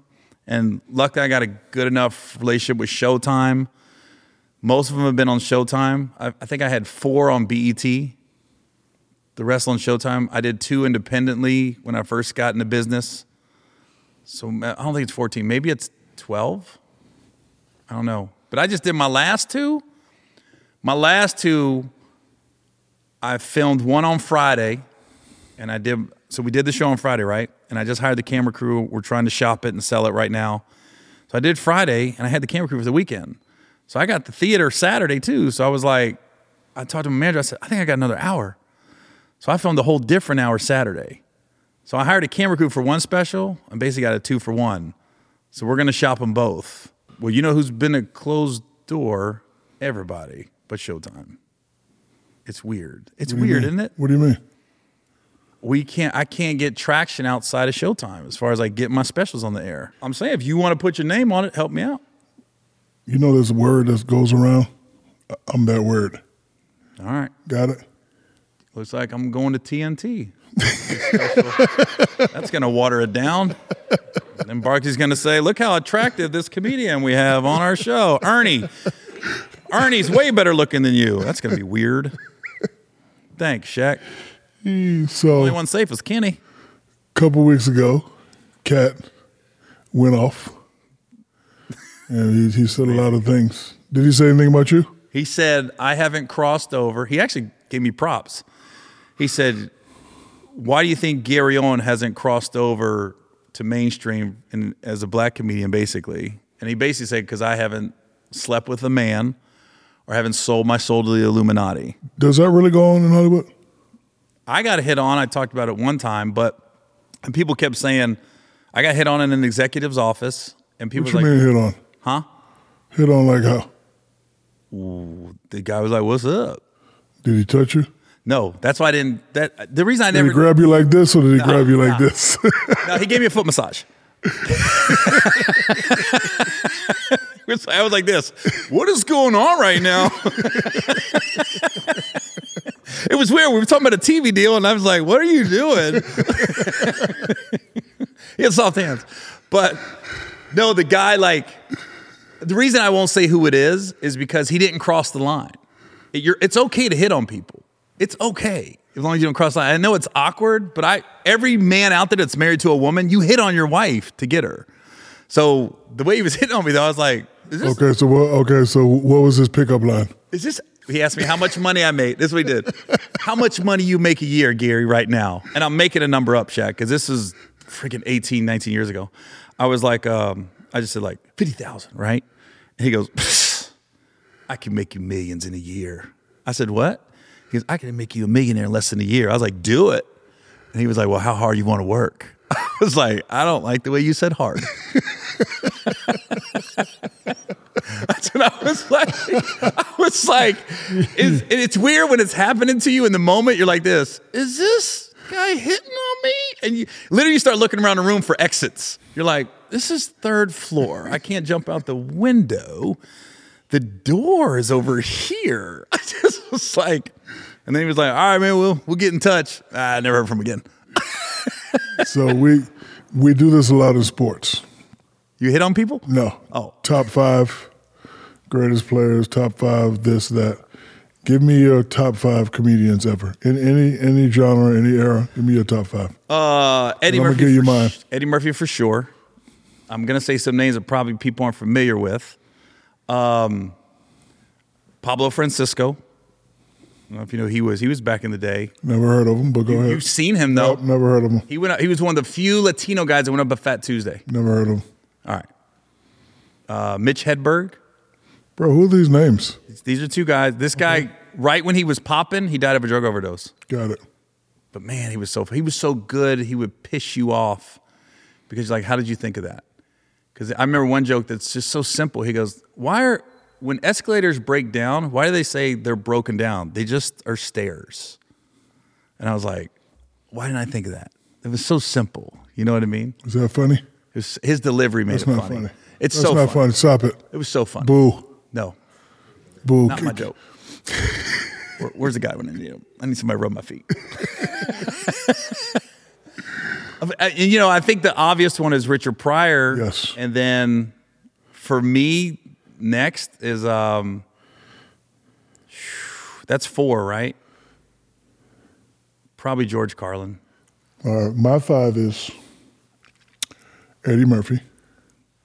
And luckily I got a good enough relationship with Showtime. Most of them have been on Showtime. I think I had 4 on BET. The rest on Showtime. I did 2 independently when I first got into business. So I don't think it's 14. Maybe it's 12. I don't know. But I just did my last 2. My last 2, I filmed one on Friday, and we did the show on Friday, right? And I just hired the camera crew. We're trying to shop it and sell it right now. So I did Friday, and I had the camera crew for the weekend. So I got the theater Saturday, too. So I was like, I talked to my manager. I said, I think I got another hour. So I filmed a whole different hour Saturday. So I hired a camera crew for one special and basically got a 2-for-1. So we're going to shop them both. Well, you know who's been a closed door? Everybody. But Showtime. It's weird. It's weird, isn't it? What do you mean? I can't get traction outside of Showtime as far as like getting my specials on the air. I'm saying if you want to put your name on it, help me out. You know there's a word that goes around? I'm that word. All right. Got it? Looks like I'm going to TNT. That's going to water it down. And then Barkley's going to say, look how attractive this comedian we have on our show. Ernie's way better looking than you. That's going to be weird. Thanks, Shaq. So, only one safe is Kenny. A couple weeks ago, Kat went off. And he said a lot of things. Did he say anything about you? He said, I haven't crossed over. He actually gave me props. He said, why do you think Gary Owen hasn't crossed over to mainstream as a black comedian, basically? And he basically said, because I haven't slept with a man. Or haven't sold my soul to the Illuminati. Does that really go on in Hollywood? I got hit on. I talked about it one time, and people kept saying, I got hit on in an executive's office. And people what you like, mean hit on? Huh? Hit on like how? Ooh, the guy was like, what's up? Did he touch you? No, that's why I didn't. The reason I never. Did he grab you like this or did he grab you like this? No, he gave me a foot massage. I was like this. What is going on right now? It was weird. We were talking about a TV deal, and I was like, what are you doing? He had soft hands. But, no, the guy, the reason I won't say who it is because he didn't cross the line. It's okay to hit on people. It's okay, as long as you don't cross the line. I know it's awkward, but every man out there that's married to a woman, you hit on your wife to get her. So the way he was hitting on me, though, I was like, is this... Okay, so what was his pickup line? He asked me how much money I made. This is what he did. How much money you make a year, Gary, right now? And I'm making a number up, Shaq, because this is freaking 18, 19 years ago. I was like, I just said like 50,000, right? And he goes, I can make you millions in a year. I said, what? He goes, I can make you a millionaire in less than a year. I was like, do it. And he was like, well, how hard you want to work? I was like, I don't like the way you said hard. That's And I was like, it's weird when it's happening to you in the moment. You're like this, is this guy hitting on me? And you literally start looking around the room for exits. You're like, this is third floor. I can't jump out the window. The door is over here. I just was like, and then he was like, all right, man, we'll get in touch. I never heard from him again. So we do this a lot in sports. You hit on people? No. Oh. Top five greatest players, top five this, that. Give me your top five comedians ever. In any genre, any era, give me your top five. Eddie Murphy. I'm gonna give you mine. Eddie Murphy for sure. I'm going to say some names that probably people aren't familiar with. Pablo Francisco. I don't know if you know who he was. He was back in the day. Never heard of him, but go ahead. You've seen him, though. Nope, never heard of him. He went up, he was one of the few Latino guys that went up at Fat Tuesday. Never heard of him. All right. Mitch Hedberg. Bro, who are these names? These are two guys. This guy, right when he was popping, he died of a drug overdose. Got it. But, man, he was so good. He would piss you off because you're like, how did you think of that? Because I remember one joke that's just so simple. He goes, when escalators break down, why do they say they're broken down? They just are stairs. And I was like, why didn't I think of that? It was so simple. You know what I mean? Is that funny? His delivery made it funny. That's not funny. It's so funny. Stop it. It was so funny. Boo. No. Boo. Not my joke. Where's the guy when I need him? I need somebody to rub my feet. You know, I think the obvious one is Richard Pryor. Yes. And then for me, next is, that's four, right? Probably George Carlin. My five is Eddie Murphy.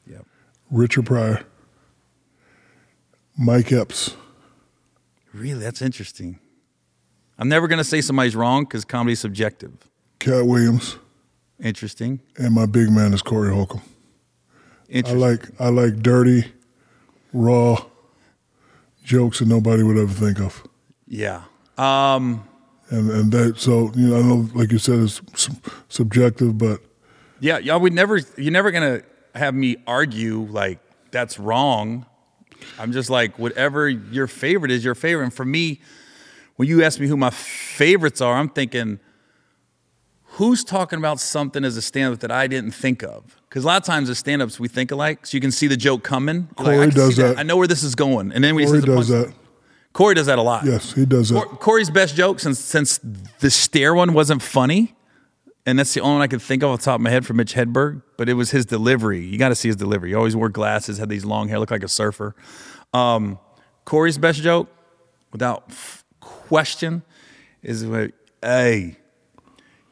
Yep. Richard Pryor. Mike Epps. Really? That's interesting. I'm never going to say somebody's wrong because comedy's subjective. Kat Williams. Interesting. And my big man is Corey Holcomb. Interesting. I like dirty, raw jokes that nobody would ever think of. Yeah. And that, so, you know, I know, like you said, it's subjective, but. Yeah, y'all would never, you're never going to have me argue like that's wrong. I'm just like, whatever your favorite is, your favorite. And for me, when you ask me who my favorites are, I'm thinking, who's talking about something as a stand-up that I didn't think of? Because a lot of times as stand-ups, we think alike, so you can see the joke coming. Corey does that. I know where this is going. And then Corey does that. Corey does that a lot. Yes, he does that. Corey's best joke, since the stare one wasn't funny, and that's the only one I could think of off the top of my head for Mitch Hedberg, but it was his delivery. You got to see his delivery. He always wore glasses, had these long hair, looked like a surfer. Corey's best joke, without question, is, hey,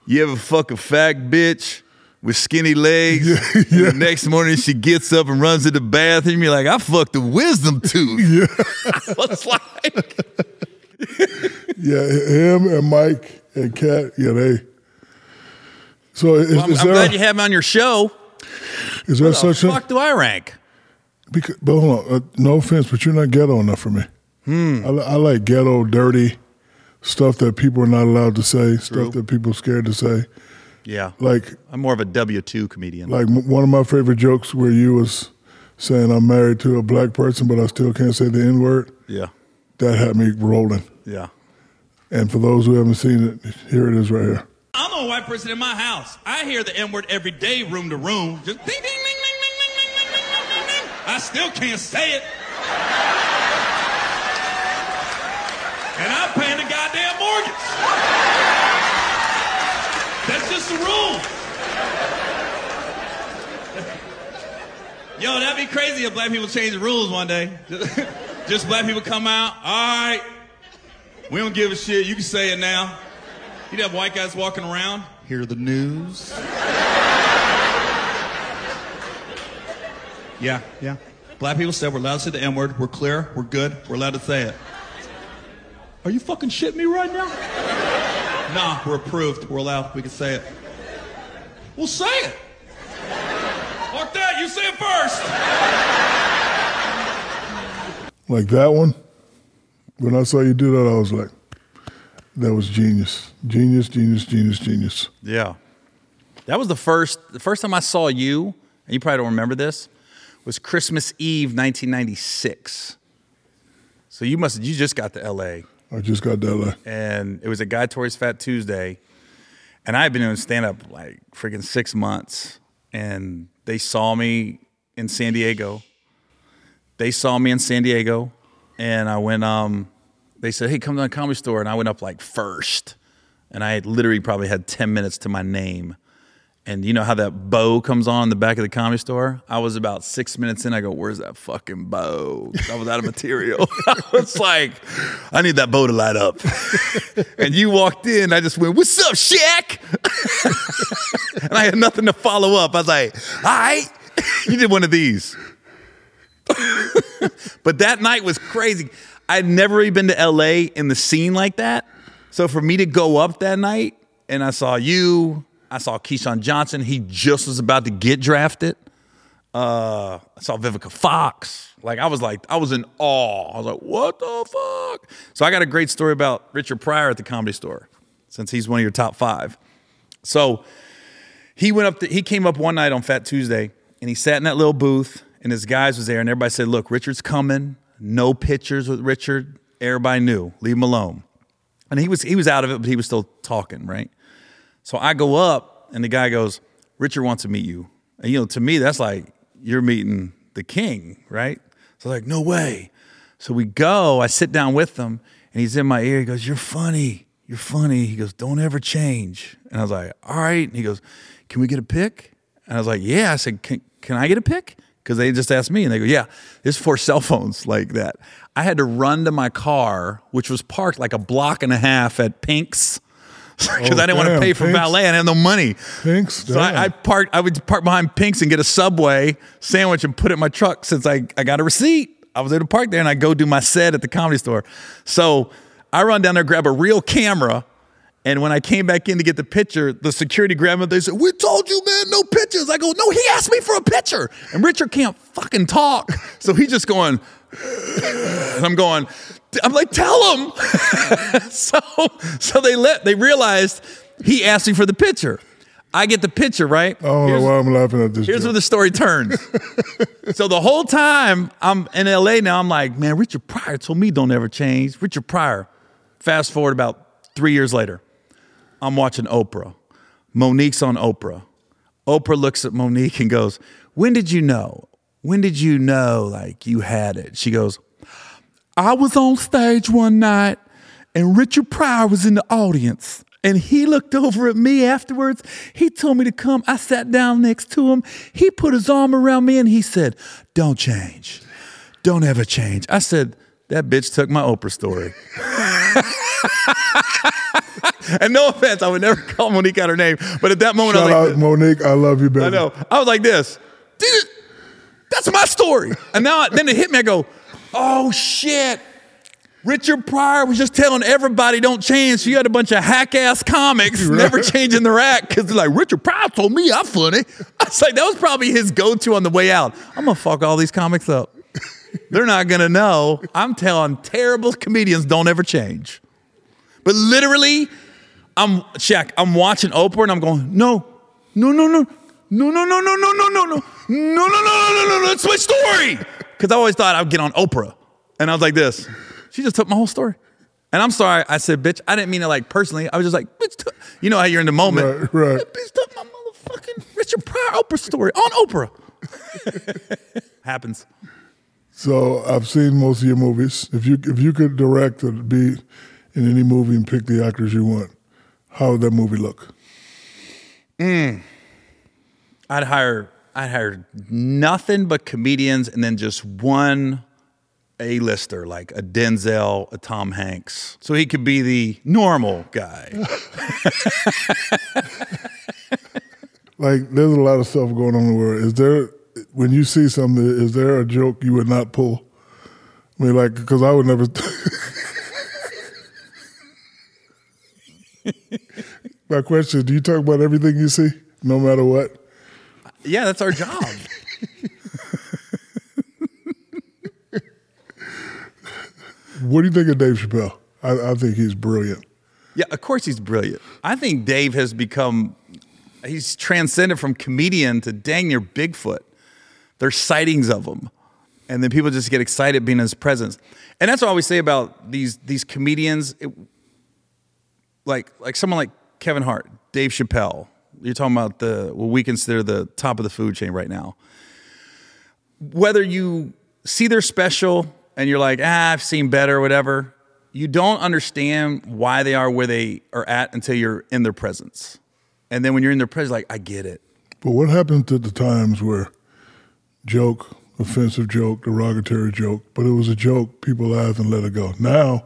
you ever fuck a fag bitch with skinny legs? Yeah, yeah. And the next morning she gets up and runs to the bathroom. You're like, I fucked a wisdom tooth. Yeah. I was like. Yeah, him and Mike and Kat, yeah, they. So I'm glad you have him on your show. Is there such a. What the fuck do I rank? Because, but hold on, no offense, but you're not ghetto enough for me. I like ghetto, dirty. Stuff that people are not allowed to say, stuff that people are scared to say. Yeah. Like I'm more of a W-2 comedian. Like one of my favorite jokes where you was saying I'm married to a black person, but I still can't say the N-word. Yeah. That had me rolling. Yeah. And for those who haven't seen it, here it is right here. I'm a white person in my house. I hear the N-word every day, room to room. Just ding, ding, ding, ding, ding, ding, ding, ding, ding, ding. I still can't say it. And I'm paying the goddamn mortgage. That's just the rule. Yo, that'd be crazy if black people change the rules one day. Just black people come out, all right, we don't give a shit, you can say it now. You'd have white guys walking around, hear the news. Yeah. Black people said we're allowed to say the N-word, we're clear, we're good, we're allowed to say it. Are you fucking shitting me right now? Nah, we're approved. We're allowed. We can say it. We'll say it. Fuck that. You say it first. Like that one? When I saw you do that, I was like, that was genius. Genius. Yeah. That was the first time I saw you, and you probably don't remember this, was Christmas Eve, 1996. So you just got to L.A. I just got to L.A. And it was a Guy Tori's Fat Tuesday. And I had been doing stand-up like freaking 6 months. And they saw me in San Diego. And I went, they said, hey, come to the Comedy Store. And I went up like first. And I had literally probably had 10 minutes to my name. And you know how that bow comes on in the back of the Comedy Store? I was about 6 minutes in. I go, where's that fucking bow? I was out of material. I was like, I need that bow to light up. And you walked in. I just went, what's up, Shaq? And I had nothing to follow up. I was like, all right. You did one of these. But that night was crazy. I'd never really been to L.A. in the scene like that. So for me to go up that night, and I saw you, I saw Keyshawn Johnson. He just was about to get drafted. I saw Vivica Fox. I was in awe. I was like, what the fuck? So I got a great story about Richard Pryor at the Comedy Store, since he's one of your top five. So he came up one night on Fat Tuesday, and he sat in that little booth, and his guys was there, and everybody said, look, Richard's coming. No pictures with Richard. Everybody knew. Leave him alone. And he was out of it, but he was still talking, right? So I go up, and the guy goes, Richard wants to meet you. And, to me, that's like, you're meeting the king, right? So I'm like, no way. So we go. I sit down with him, and he's in my ear. He goes, you're funny. He goes, don't ever change. And I was like, all right. And he goes, can we get a pic? And I was like, yeah. I said, can I get a pic? Because they just asked me, and they go, yeah, there's 4 cell phones like that. I had to run to my car, which was parked like a block and a half at Pink's, because I didn't want to pay for valet. I didn't have no money. Pink's, so I would park behind Pink's and get a Subway sandwich and put it in my truck since I got a receipt. I was able to park there, and I go do my set at the Comedy Store. So I run down there, grab a real camera, and when I came back in to get the picture, the security grabbed me. They said, we told you, man, no pictures. I go, no, he asked me for a picture. And Richard can't fucking talk. So he's just going, and I'm like, tell him. So they realized he asked me for the picture. I get the picture, right? I don't know why I'm laughing at this. Here's where the story turns. So the whole time I'm in L.A. now, I'm like, man, Richard Pryor told me don't ever change. Richard Pryor. Fast forward about 3 years later. I'm watching Oprah. Monique's on Oprah. Oprah looks at Monique and goes, when did you know like you had it? She goes, I was on stage one night and Richard Pryor was in the audience and he looked over at me afterwards. He told me to come. I sat down next to him. He put his arm around me and he said, don't change. Don't ever change. I said, that bitch took my Oprah story. And no offense, I would never call Monique out her name, but at that moment, shout I was like, out Monique, I love you, baby. I know. I was like this. That's my story. And now, then it hit me. I go, oh shit! Richard Pryor was just telling everybody don't change. So you had a bunch of hack ass comics never changing their act because they're like, Richard Pryor told me I'm funny. I was like, that was probably his go-to on the way out. I'm gonna fuck all these comics up. They're not gonna know. I'm telling terrible comedians don't ever change. But literally, I'm watching Oprah and I'm going, no, it's my story. Because I always thought I'd get on Oprah. And I was like this. She just took my whole story. And I'm sorry, I said, bitch, I didn't mean it like personally. I was just like, bitch, you know how you're in the moment. Right. Bitch took my motherfucking Richard Pryor Oprah story on Oprah. Happens. So I've seen most of your movies. If you could direct or be in any movie and pick the actors you want, how would that movie look? I'd hire nothing but comedians and then just one A-lister, like a Denzel, a Tom Hanks. So he could be the normal guy. Like, there's a lot of stuff going on in the world. When you see something, is there a joke you would not pull? I mean, like, because I would never... My question, do you talk about everything you see, no matter what? Yeah, that's our job. What do you think of Dave Chappelle? I think he's brilliant. Yeah, of course he's brilliant. I think Dave has become, he's transcended from comedian to dang near Bigfoot. There's sightings of him. And then people just get excited being in his presence. And that's what I always say about these comedians. Like someone like Kevin Hart, Dave Chappelle. You're talking about what we consider the top of the food chain right now. Whether you see their special and you're like, I've seen better or whatever, you don't understand why they are where they are at until you're in their presence. And then when you're in their presence, like, I get it. But what happened to the times where joke, offensive joke, derogatory joke, but it was a joke, people laughed and let it go. Now,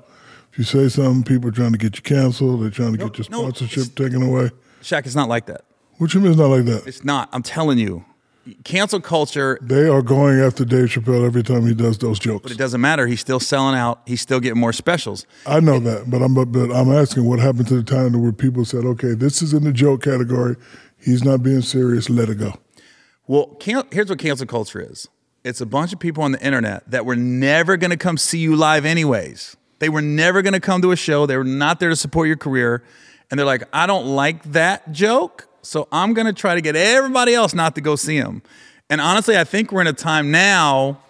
if you say something, people are trying to get you canceled, they're trying to get your sponsorship taken away. Shaq, it's not like that. What do you mean it's not like that? It's not. I'm telling you. Cancel culture. They are going after Dave Chappelle every time he does those jokes. But it doesn't matter. He's still selling out. He's still getting more specials. I know that, but I'm asking what happened to the time where people said, okay, this is in the joke category. He's not being serious. Let it go. Well, here's what cancel culture is. It's a bunch of people on the internet that were never going to come see you live anyways. They were never going to come to a show. They were not there to support your career. And they're like, I don't like that joke. So I'm going to try to get everybody else not to go see him. And honestly, I think we're in a time now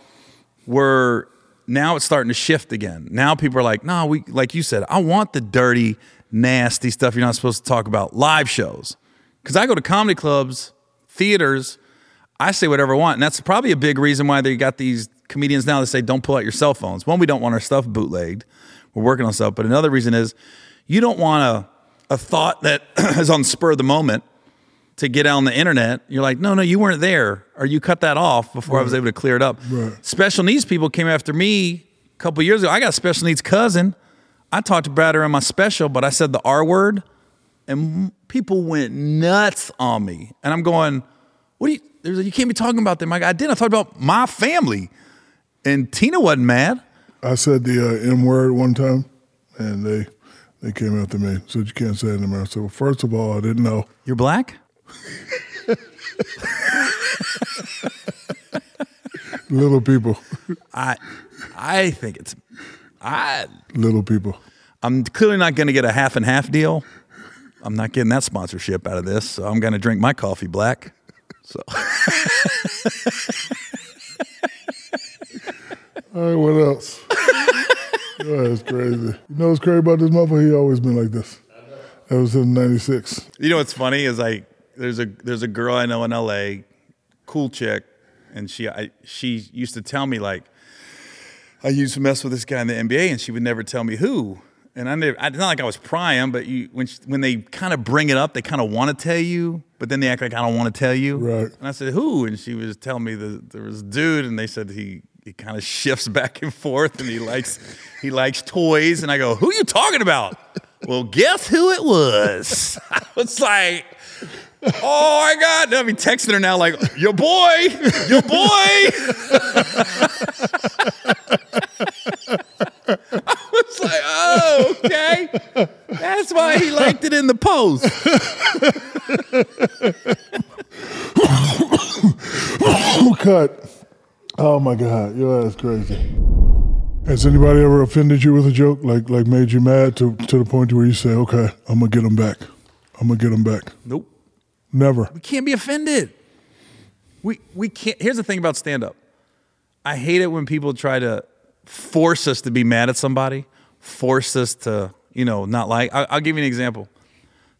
where now it's starting to shift again. Now people are like, no, we, like you said, I want the dirty, nasty stuff you're not supposed to talk about. Live shows. Because I go to comedy clubs, theaters, I say whatever I want. And that's probably a big reason why they got these comedians now that say, don't pull out your cell phones. One, we don't want our stuff bootlegged. We're working on stuff. But another reason is you don't want a thought that is on the spur of the moment to get out on the internet. You're like, no, you weren't there. Or you cut that off before, right, I was able to clear it up. Right. Special needs people came after me a couple years ago. I got a special needs cousin. I talked about her in my special, but I said the R word and people went nuts on me. And I'm going, you can't be talking about them. Like, I didn't. I talked about my family. And Tina wasn't mad. I said the M word one time and they came after me. Said, you can't say it anymore. I said, well, first of all, I didn't know. You're black? Little people. I think it's little people. I'm clearly not going to get a half and half deal. I'm not getting that sponsorship out of this, so I'm going to drink my coffee black. So. All right, what else? Oh, that's crazy. You know what's crazy about this motherfucker? He always been like this. That was in '96. You know what's funny is like there's a girl I know in LA, cool chick, and she used to tell me, like, I used to mess with this guy in the NBA, and she would never tell me who. And it's not like I was prying, but when they kind of bring it up, they kind of want to tell you, but then they act like I don't want to tell you. Right. And I said who, and she was telling me that there was a dude, and they said he kind of shifts back and forth, and he likes toys, and I go, who are you talking about? Well, guess who it was? I was like, oh, my God. And I'll be texting her now like, your boy. I was like, oh, okay. That's why he liked it in the post. Cut. Oh, my God. Your ass crazy. Has anybody ever offended you with a joke, like made you mad to the point where you say, okay, I'm going to get them back. I'm going to get them back. Nope. Never. We can't be offended. We can't. Here's the thing about stand-up. I hate it when people try to force us to be mad at somebody, force us to, not like. I'll give you an example.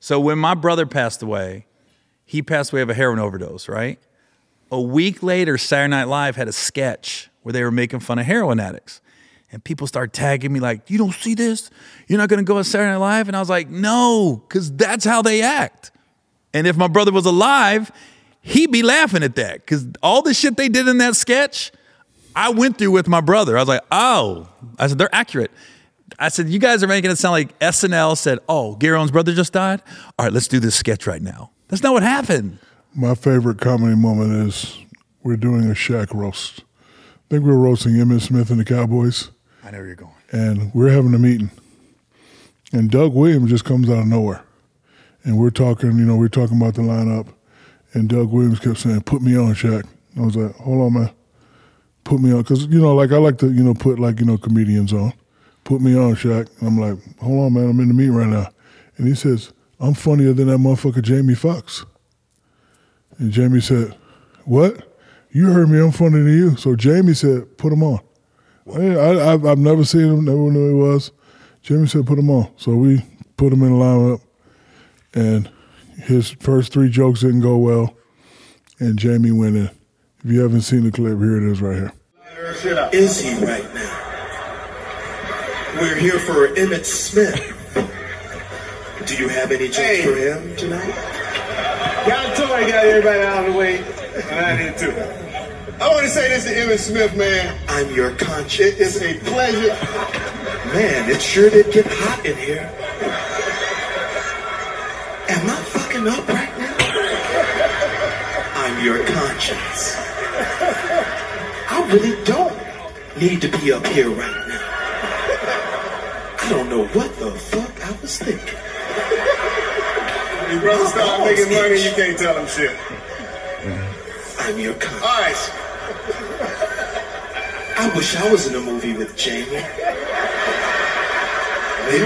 So when my brother passed away, he passed away of a heroin overdose, right? A week later, Saturday Night Live had a sketch where they were making fun of heroin addicts. And people start tagging me like, you don't see this? You're not going to go on Saturday Night Live? And I was like, no, because that's how they act. And if my brother was alive, he'd be laughing at that. Because all the shit they did in that sketch, I went through with my brother. I was like, oh. I said, they're accurate. I said, you guys are making it sound like SNL said, oh, Gary Owen's brother just died? All right, let's do this sketch right now. That's not what happened. My favorite comedy moment is we're doing a Shaq roast. I think we were roasting Emmitt Smith and the Cowboys. I know where you're going. And we're having a meeting. And Doug Williams just comes out of nowhere. And we're talking, we're talking about the lineup. And Doug Williams kept saying, put me on, Shaq. And I was like, hold on, man. Put me on. Because, like I like to, put, comedians on. Put me on, Shaq. And I'm like, hold on, man. I'm in the meeting right now. And he says, I'm funnier than that motherfucker Jamie Foxx. And Jamie said, what? you heard me, I'm funny to you. So Jamie said, put him on. I've never seen him, never knew he was. Jamie said, put him on. So we put him in the lineup, and his first three jokes didn't go well, and Jamie went in. If you haven't seen the clip, here it is right here. Where is he right now? We're here for Emmett Smith. Do you have any jokes for him tonight? Y'all told I got everybody out of the way, and I did too. I want to say this to Emmett Smith, man. I'm your conscience. It's a pleasure. Man, it sure did get hot in here. Am I fucking up right now? I'm your conscience. I really don't need to be up here right now. I don't know what the fuck I was thinking. When your brother start making money, you can't tell him shit. I'm your conscience. All right. I wish I was in a movie with Jamie. Maybe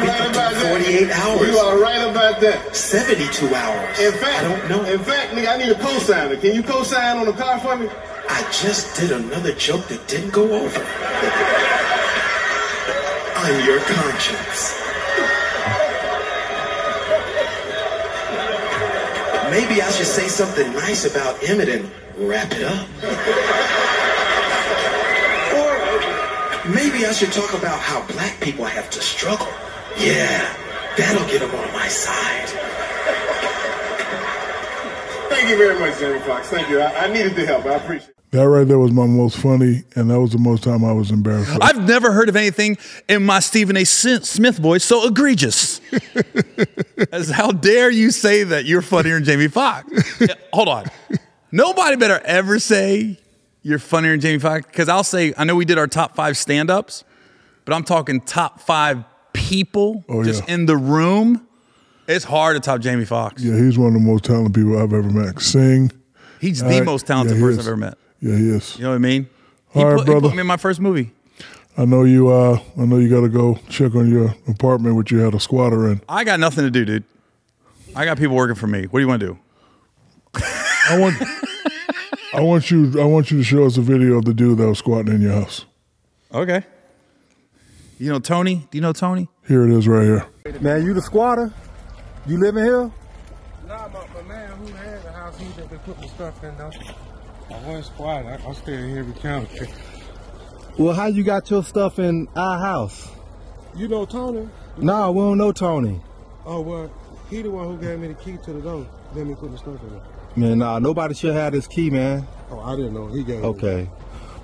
right about 48 that. Hours. You are right about that. 72 hours. In fact, I don't know. In fact, nigga, I need a co-signer. Can you co-sign on the car for me? I just did another joke that didn't go over. I'm your conscience. Maybe I should say something nice about Emmett and wrap it up. Or maybe I should talk about how black people have to struggle. Yeah, that'll get them on my side. Thank you very much, Jamie Foxx. Thank you. I needed the help. I appreciate it. That right there was my most funny, and that was the most time I was embarrassed. I've never heard of anything in my Stephen A. Smith voice so egregious. As how dare you say that you're funnier than Jamie Foxx? Yeah, hold on. Nobody better ever say you're funnier than Jamie Foxx, because I'll say, I know we did our top five stand-ups, but I'm talking top five people in the room. It's hard to top Jamie Foxx. Yeah, he's one of the most talented people I've ever met. He's the most talented person I've ever met. Yeah, he is. You know what I mean? He put me in my first movie. I know you got to go check on your apartment, which you had a squatter in. I got nothing to do, dude. I got people working for me. What do you want to do? I want you to show us a video of the dude that was squatting in your house. Okay. You know Tony? Do you know Tony? Here it is right here. Man, you the squatter? You live in here? Nah, my man who had the house, he just been putting stuff in though. I wasn't squatting. I stay in here every counter. Well, how you got your stuff in our house? You know Tony? Nah, we don't know Tony. Oh, well, he the one who gave me the key to the door. Let me put the stuff in there. Man, nah, nobody should have this key, man. Oh, I didn't know. He gave me the key.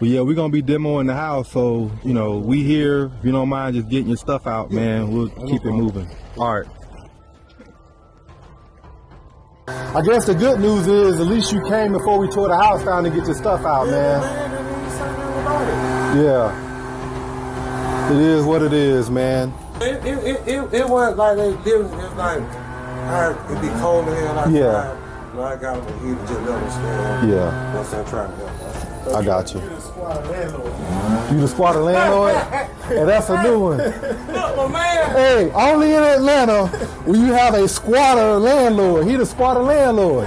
Well, yeah, we're going to be demoing the house, so, you know, we here. If you don't mind just getting your stuff out, man, we'll keep it moving. All right. I guess the good news is at least you came before we tore the house down to get your stuff out, man. Yeah. It is what it is, man. It wasn't like they did. It was like, it'd be cold in here. I got a heater just let them stand. Yeah. Once I tried to help. I got you. You the squatter landlord. You the squatter landlord? Oh, that's a new one. Look, my man. Hey, only in Atlanta will you have a squatter landlord. He the squatter landlord.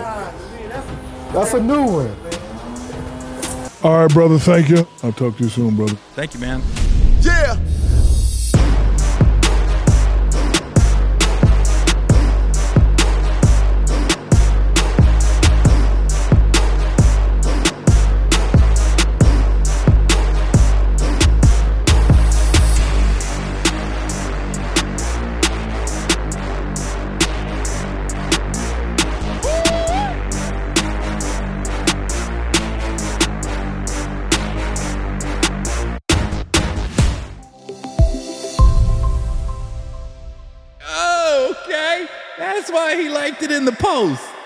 That's a new one. All right, brother. Thank you. I'll talk to you soon, brother. Thank you, man. Yeah. It in the post.